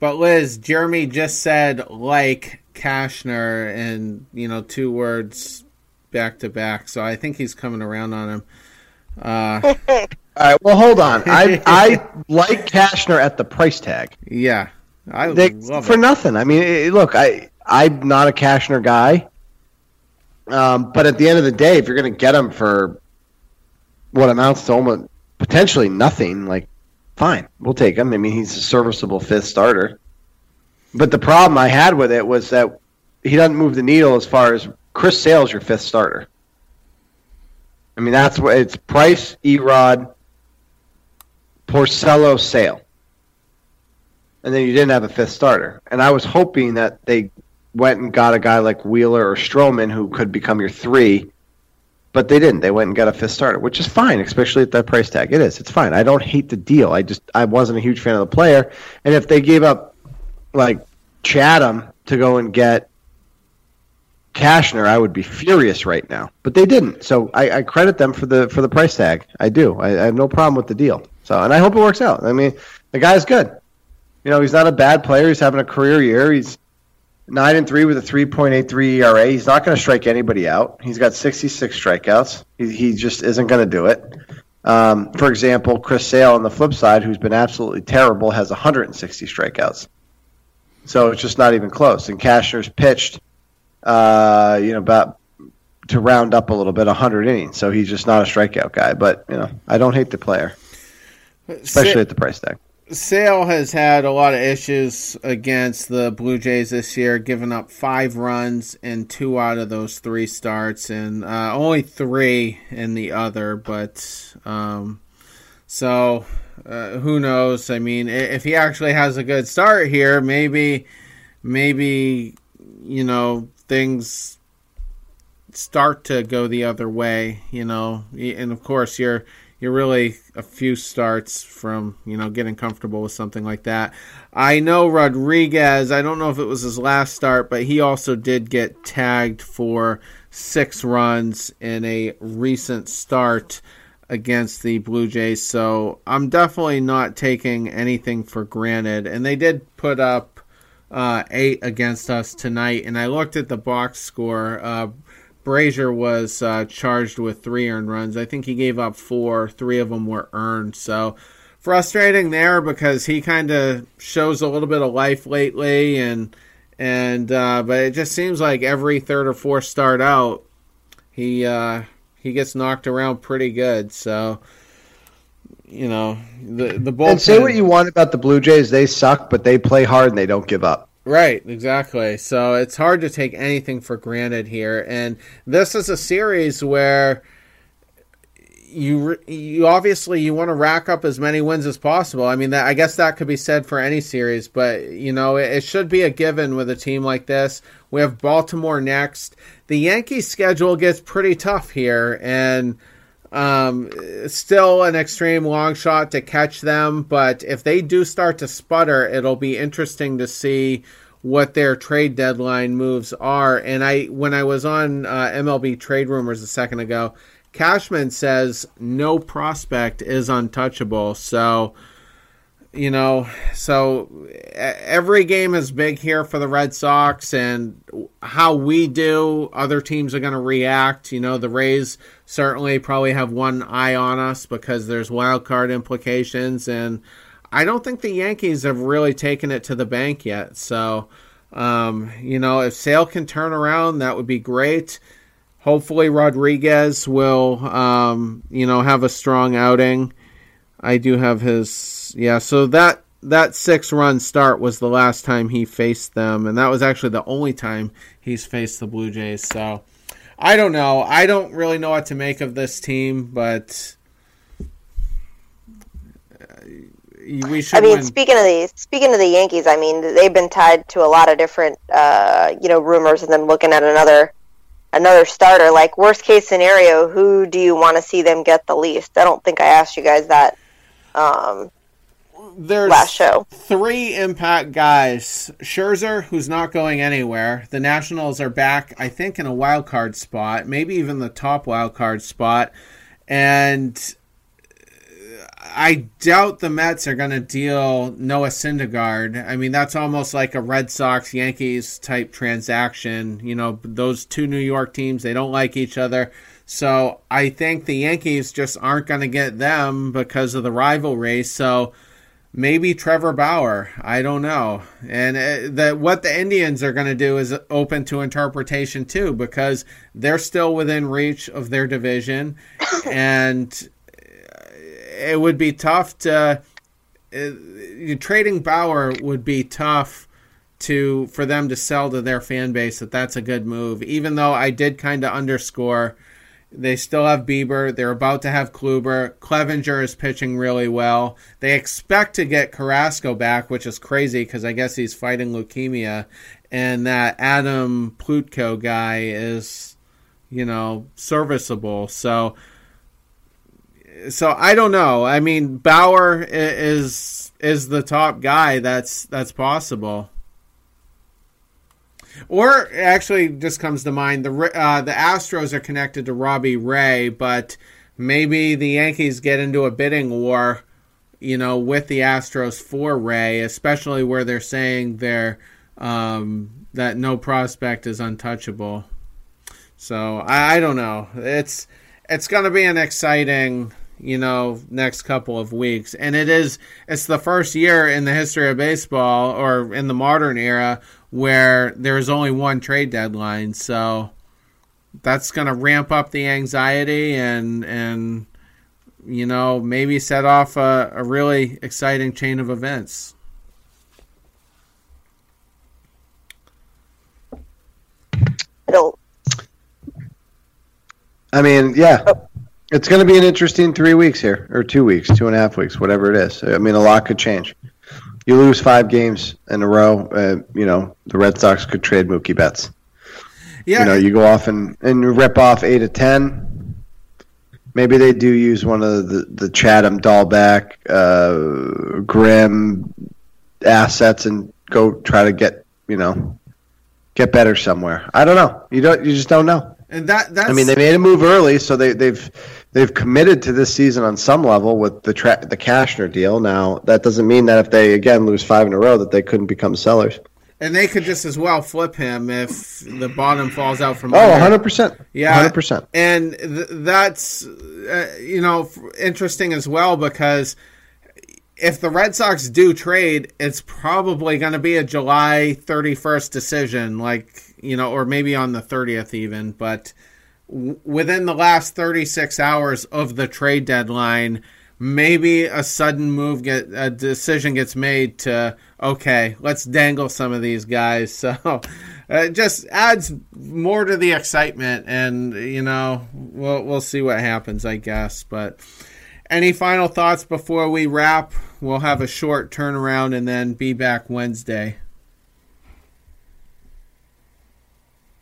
but Liz, Jeremy just said like Cashner, and you know two words back to back, so I think he's coming around on him. Uh, All right, well hold on. I I like Cashner at the price tag. Yeah. I they, love for it. nothing. I mean, it, look, I, I'm not a Cashner guy. Um, but at the end of the day, if you're going to get him for what amounts to almost potentially nothing, like, fine, we'll take him. I mean, he's a serviceable fifth starter. But the problem I had with it was that he doesn't move the needle as far as Chris Sale's your fifth starter. I mean, that's what it's Price, E-Rod, Porcello, Sale. And then you didn't have a fifth starter. And I was hoping that they went and got a guy like Wheeler or Stroman who could become your three, but they didn't. They went and got a fifth starter, which is fine, especially at that price tag. It is. It's fine. I don't hate the deal. I just I wasn't a huge fan of the player. And if they gave up, like, Chatham to go and get Cashner, I would be furious right now. But they didn't. So I, I credit them for the for the price tag. I do. I, I have no problem with the deal. So and I hope it works out. I mean, the guy's good. You know, he's not a bad player. He's having a career year. He's nine and three with a three point eight three E R A. He's not going to strike anybody out. He's got sixty six strikeouts. He he just isn't going to do it. Um, for example, Chris Sale on the flip side, who's been absolutely terrible, has one hundred and sixty strikeouts. So it's just not even close. And Cashner's pitched, uh, you know, about to round up a little bit, one hundred innings. So he's just not a strikeout guy. But, you know, I don't hate the player, especially Sa- at the price tag. Sale has had a lot of issues against the Blue Jays this year, giving up five runs in two out of those three starts, and uh, only three in the other. But um, so uh, who knows? I mean, if he actually has a good start here, maybe, maybe, you know, things start to go the other way, you know. And of course, you're You're really a few starts from, you know, getting comfortable with something like that. I know Rodriguez, I don't know if it was his last start, but he also did get tagged for six runs in a recent start against the Blue Jays. So I'm definitely not taking anything for granted. And they did put up uh, eight against us tonight. And I looked at the box score. Uh, Brazier was uh, charged with three earned runs. I think he gave up four. Three of them were earned. So frustrating there because he kind of shows a little bit of life lately. And and uh, but it just seems like every third or fourth start out, he uh, he gets knocked around pretty good. So, you know, the the bullpen. And say what you want about the Blue Jays. They suck, but they play hard and they don't give up. Right, exactly. So it's hard to take anything for granted here. And this is a series where you you obviously you want to rack up as many wins as possible. I mean, that, I guess that could be said for any series, but, you know, it, it should be a given with a team like this. We have Baltimore next. The Yankees' schedule gets pretty tough here, and um, still an extreme long shot to catch them, but if they do start to sputter, it'll be interesting to see what their trade deadline moves are. And I, when I was on uh, M L B Trade Rumors a second ago, Cashman says no prospect is untouchable. So, you know, so every game is big here for the Red Sox, and how we do, other teams are going to react. You know, the Rays certainly probably have one eye on us because there's wild card implications, and I don't think the Yankees have really taken it to the bank yet. So, um, you know, if Sale can turn around, that would be great. Hopefully Rodriguez will, um, you know, have a strong outing. I do have his, yeah, so that that six-run start was the last time he faced them, and that was actually the only time he's faced the Blue Jays. So I don't know. I don't really know what to make of this team, but we should I mean, win. Speaking of the, speaking of the Yankees, I mean, they've been tied to a lot of different, uh, you know, rumors, and then looking at another Another starter. Like, worst-case scenario, who do you want to see them get the least? I don't think I asked you guys that. Um, There's last show. Three impact guys. Scherzer, who's not going anywhere. The Nationals are back, I think, in a wild card spot, maybe even the top wild card spot. And I doubt the Mets are going to deal Noah Syndergaard. I mean, that's almost like a Red Sox-Yankees type transaction. You know, those two New York teams, they don't like each other. So I think the Yankees just aren't going to get them because of the rivalry. So maybe Trevor Bauer. I don't know. And it, the, what the Indians are going to do is open to interpretation too, because they're still within reach of their division. And it would be tough to uh, – trading Bauer would be tough to for them to sell to their fan base that that's a good move, even though I did kind of underscore they still have Bieber. They're about to have Kluber. Clevinger is pitching really well. They expect to get Carrasco back, which is crazy because I guess he's fighting leukemia. And that Adam Plutko guy is, you know, serviceable. So – So I don't know. I mean, Bauer is is the top guy that's that's possible. Or actually, just comes to mind the uh, the Astros are connected to Robbie Ray, but maybe the Yankees get into a bidding war, you know, with the Astros for Ray, especially where they're saying they're um, that no prospect is untouchable. So I, I don't know. It's it's going to be an exciting. you know, next couple of weeks. And it is, it's the first year in the history of baseball, or in the modern era, where there's only one trade deadline. So that's going to ramp up the anxiety and, and, you know, maybe set off a, a really exciting chain of events. Hello. I mean, yeah, it's going to be an interesting three weeks here, or two weeks, two and a half weeks, whatever it is. I mean, a lot could change. You lose five games in a row, uh, you know, the Red Sox could trade Mookie Betts. Yeah. You know, you go off and, and rip off eight of ten. Maybe they do use one of the, the Chatham, Dahlback, uh, Grimm assets and go try to get, you know, get better somewhere. I don't know. You don't. You just don't know. And that, that's, I mean, they made a move early, so they, they've they've committed to this season on some level with the tra- the Cashner deal. Now, that doesn't mean that if they, again, lose five in a row that they couldn't become sellers. And they could just as well flip him if the bottom falls out from under. Oh, one hundred percent. Yeah. one hundred percent. And th- that's, uh, you know, interesting as well, because if the Red Sox do trade, it's probably going to be a July thirty-first decision, like, you know, or maybe on the thirtieth even, but w- within the last thirty-six hours of the trade deadline, maybe a sudden move, get a decision gets made to, okay, let's dangle some of these guys. So it just adds more to the excitement, and, you know, we'll, we'll see what happens, I guess. But any final thoughts before we wrap? We'll have a short turnaround and then be back Wednesday.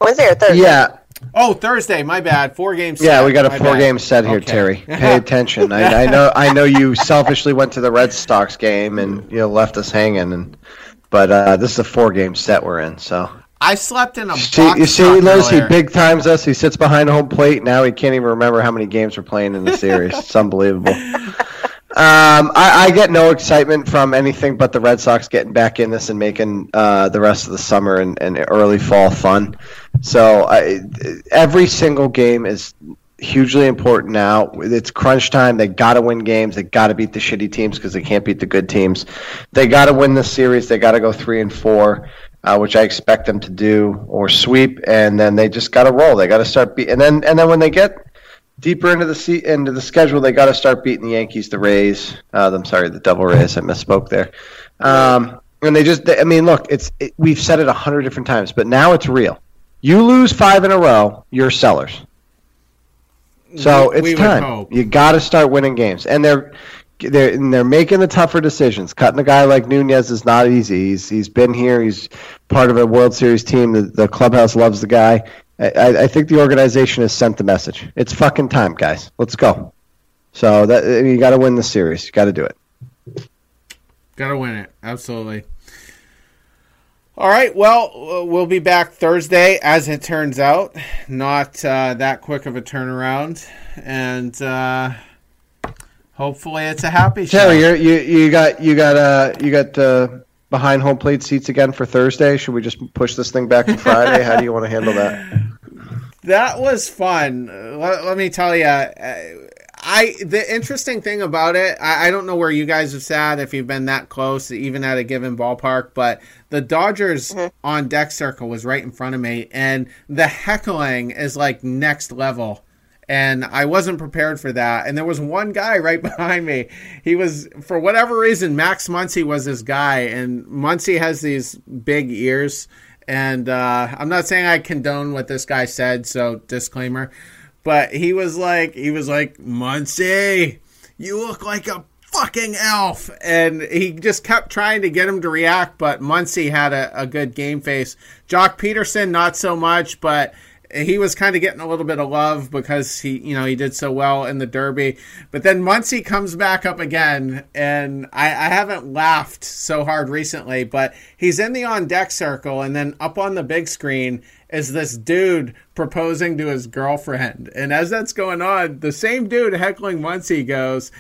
Was there a Thursday? Yeah. Oh, Thursday. My bad. Four games. Yeah, set. We got a my four bad. game set here, okay. Terry. Pay attention. I, I know. I know you selfishly went to the Red Sox game and, you know, left us hanging. And but uh, this is a four game set we're in. So I slept in a box. See, you see, Liz, he big times us. He sits behind home plate. Now he can't even remember how many games we're playing in the series. It's unbelievable. Um, I, I get no excitement from anything but the Red Sox getting back in this and making uh, the rest of the summer and, and early fall fun. So I, every single game is hugely important now. It's crunch time. They got to win games. They got to beat the shitty teams because they can't beat the good teams. They got to win this series. They got to go three and four, uh, which I expect them to do, or sweep, and then they just got to roll. They got to start beat, and then and then when they get deeper into the se- into the schedule, they got to start beating the Yankees, the Rays. Uh, I'm sorry, the Devil Rays. I misspoke there. Um, and they just, they, I mean, look, it's it, we've said it a hundred different times, but now it's real. You lose five in a row, you're sellers. So we, it's we time. You got to start winning games, and they're they're and they're making the tougher decisions. Cutting a guy like Nunez is not easy. He's he's been here. He's part of a World Series team. The, the clubhouse loves the guy. I, I think the organization has sent the message. It's fucking time, guys. Let's go. So that you got to win the series. You got to do it. Got to win it. Absolutely. All right. Well, we'll be back Thursday, as it turns out. Not uh, that quick of a turnaround. And uh, hopefully it's a happy show. Terry, you're, you you got you got uh, you got uh, behind home plate seats again for Thursday. Should we just push this thing back to Friday? How do you want to handle that? That was fun. Let, let me tell you, I the interesting thing about it, I, I don't know where you guys have sat, if you've been that close, even at a given ballpark, but the Dodgers mm-hmm. on deck circle was right in front of me, and the heckling is like next level. And I wasn't prepared for that. And there was one guy right behind me. He was, for whatever reason, Max Muncy was his guy. And Muncy has these big ears. And uh, I'm not saying I condone what this guy said, so disclaimer. But he was like, he was like, Muncy, you look like a fucking elf. And he just kept trying to get him to react. But Muncy had a, a good game face. Jock Peterson, not so much, but he was kind of getting a little bit of love because he, you know, he did so well in the Derby. But then Muncy comes back up again, and I, I haven't laughed so hard recently, but he's in the on-deck circle, and then up on the big screen is this dude proposing to his girlfriend. And as that's going on, the same dude heckling Muncy goes,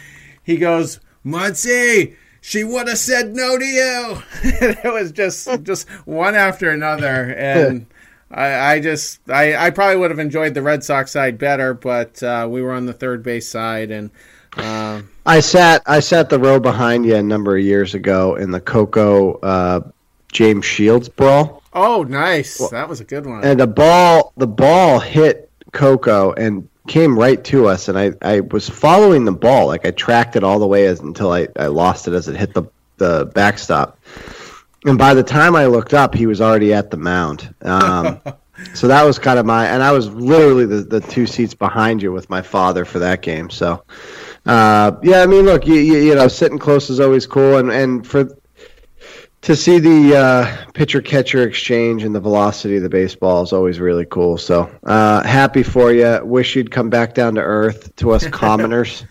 he goes, Muncy, she would have said no to you. And it was just, just one after another. And I, I just, I, I probably would have enjoyed the Red Sox side better, but uh, we were on the third base side, and Um, I sat I sat the row behind you a number of years ago in the Coco uh, James Shields brawl. Oh, nice! Well, that was a good one. And the ball the ball hit Coco and came right to us, and I, I was following the ball, like I tracked it all the way as, until I, I lost it as it hit the the backstop. And by the time I looked up, he was already at the mound. Um, so that was kind of my, and I was literally the, the two seats behind you with my father for that game. So, uh, yeah, I mean, look, you, you, you know, sitting close is always cool. And, and for to see the uh, pitcher-catcher exchange and the velocity of the baseball is always really cool. So uh, happy for you. Wish you'd come back down to earth to us commoners.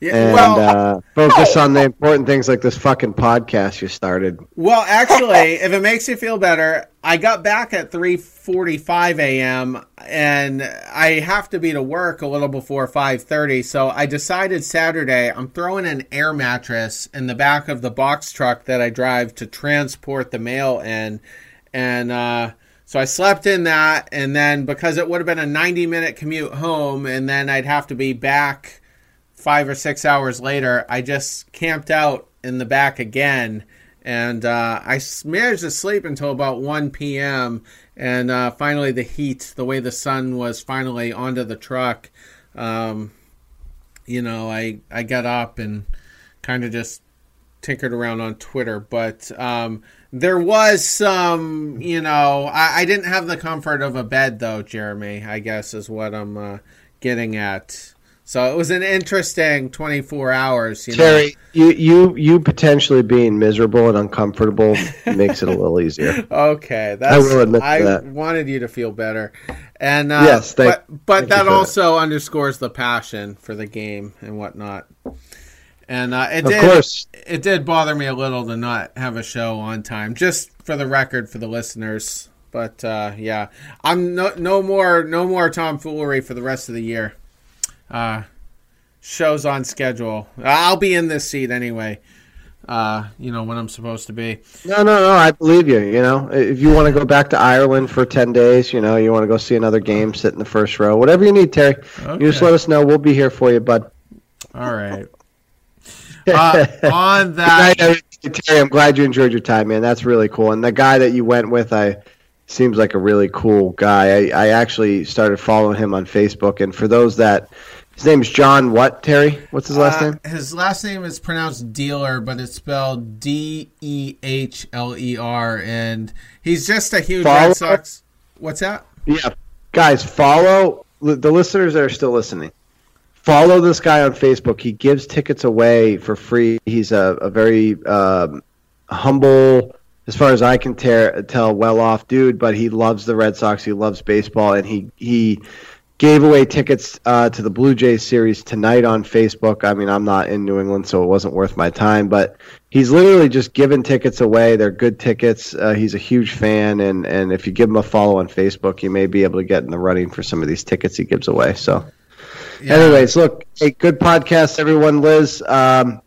Yeah, and well, uh, focus on the important things like this fucking podcast you started. Well, actually, if it makes you feel better, I got back at three forty-five a.m. and I have to be to work a little before five thirty. So I decided Saturday I'm throwing an air mattress in the back of the box truck that I drive to transport the mail in. And uh, so I slept in that. And then because it would have been a ninety-minute commute home, and then I'd have to be back five or six hours later, I just camped out in the back again, and uh, I managed to sleep until about one p.m. And uh, finally, the heat, the way the sun was finally onto the truck, um, you know, I I got up and kind of just tinkered around on Twitter, but um, there was some, you know, I, I didn't have the comfort of a bed though, Jeremy, I guess is what I'm uh, getting at. So it was an interesting twenty-four hours. You Terry, know? You, you you potentially being miserable and uncomfortable makes it a little easier. Okay. That's, I will admit I that. I wanted you to feel better. And uh, yes, thank, But, but thank that also that. underscores the passion for the game and whatnot. And uh, it, did, of course. it did bother me a little to not have a show on time, just for the record for the listeners. But, uh, yeah, I'm no, no more no more tomfoolery for the rest of the year. Uh, shows on schedule. I'll be in this seat anyway. Uh, you know when I'm supposed to be. No, no, no. I believe you. You know, if you want to go back to Ireland for ten days, you know, you want to go see another game, sit in the first row, whatever you need, Terry. Okay. You just let us know. We'll be here for you, bud. All right. Uh, on that, good night, Terry. I'm glad you enjoyed your time, man. That's really cool. And the guy that you went with, I. seems like a really cool guy. I, I actually started following him on Facebook, and for those that his name's John what, Terry? What's his last uh, name? His last name is pronounced Dealer, but it's spelled D E H L E R, and he's just a huge follow? Red Sox. What's that? Yeah. Guys, follow the listeners that are still listening. Follow this guy on Facebook. He gives tickets away for free. He's a, a very um, humble, as far as I can tear, tell, well-off dude, but he loves the Red Sox. He loves baseball, and he he gave away tickets uh, to the Blue Jays series tonight on Facebook. I mean, I'm not in New England, so it wasn't worth my time, but he's literally just giving tickets away. They're good tickets. Uh, he's a huge fan, and, and if you give him a follow on Facebook, you may be able to get in the running for some of these tickets he gives away. So, yeah. Anyways, look, hey, good podcast, everyone. Liz, um,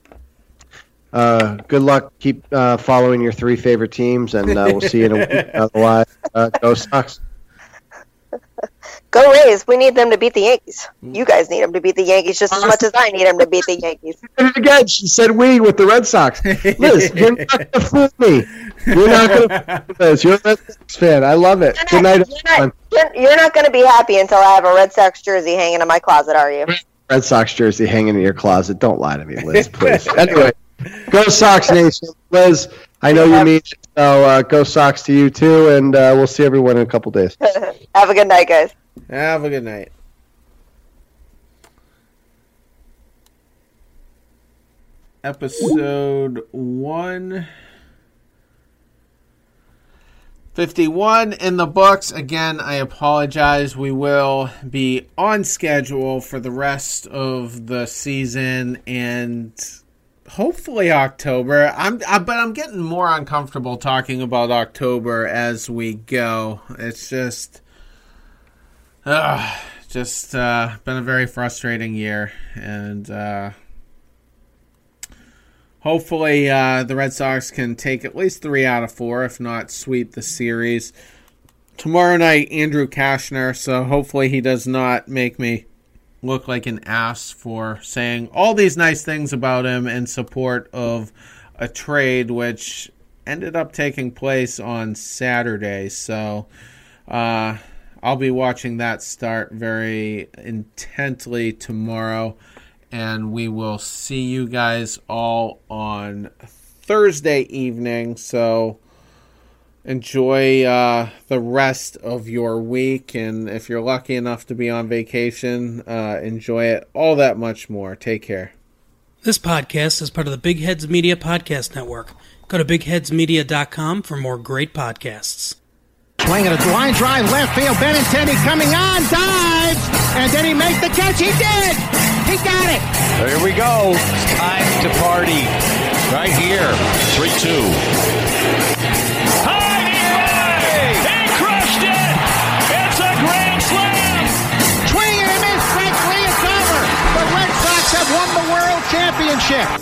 Uh, good luck. Keep uh, following your three favorite teams, and uh, we'll see you in a week. Otherwise, uh, go Sox. Go Rays. We need them to beat the Yankees. You guys need them to beat the Yankees just as much as I need them to beat the Yankees. Again, she said we with the Red Sox. Liz, you're not going to fool me. You're not going to fool this. You're a Red Sox fan. I love it. You're good night, everyone. You're, you're not going to be happy until I have a Red Sox jersey hanging in my closet, are you? Red Sox jersey hanging in your closet. Don't lie to me, Liz, please. Anyway. Go Sox Nation. Liz, I know you mean it, so uh, go Sox to you too, and uh, we'll see everyone in a couple days. Have a good night, guys. Have a good night. Episode one fifty-one in the books. Again, I apologize. We will be on schedule for the rest of the season and hopefully October. I'm, I, but I'm getting more uncomfortable talking about October as we go. It's just, uh, just uh, been a very frustrating year, and uh, hopefully uh, the Red Sox can take at least three out of four, if not sweep the series. Tomorrow night, Andrew Cashner. So hopefully he does not make me look like an ass for saying all these nice things about him in support of a trade which ended up taking place on Saturday. So uh, I'll be watching that start very intently tomorrow, and we will see you guys all on Thursday evening. So enjoy uh, the rest of your week, and if you're lucky enough to be on vacation, uh, enjoy it all that much more. Take care. This podcast is part of the Big Heads Media Podcast Network. Go to big heads media dot com for more great podcasts. Swing at a line drive left field. Benintendi coming on, dives, and then he makes the catch. He did. He got it. Here we go. It's time to party. Right here. three two.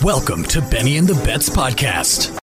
Welcome to Benny and the Bets Podcast.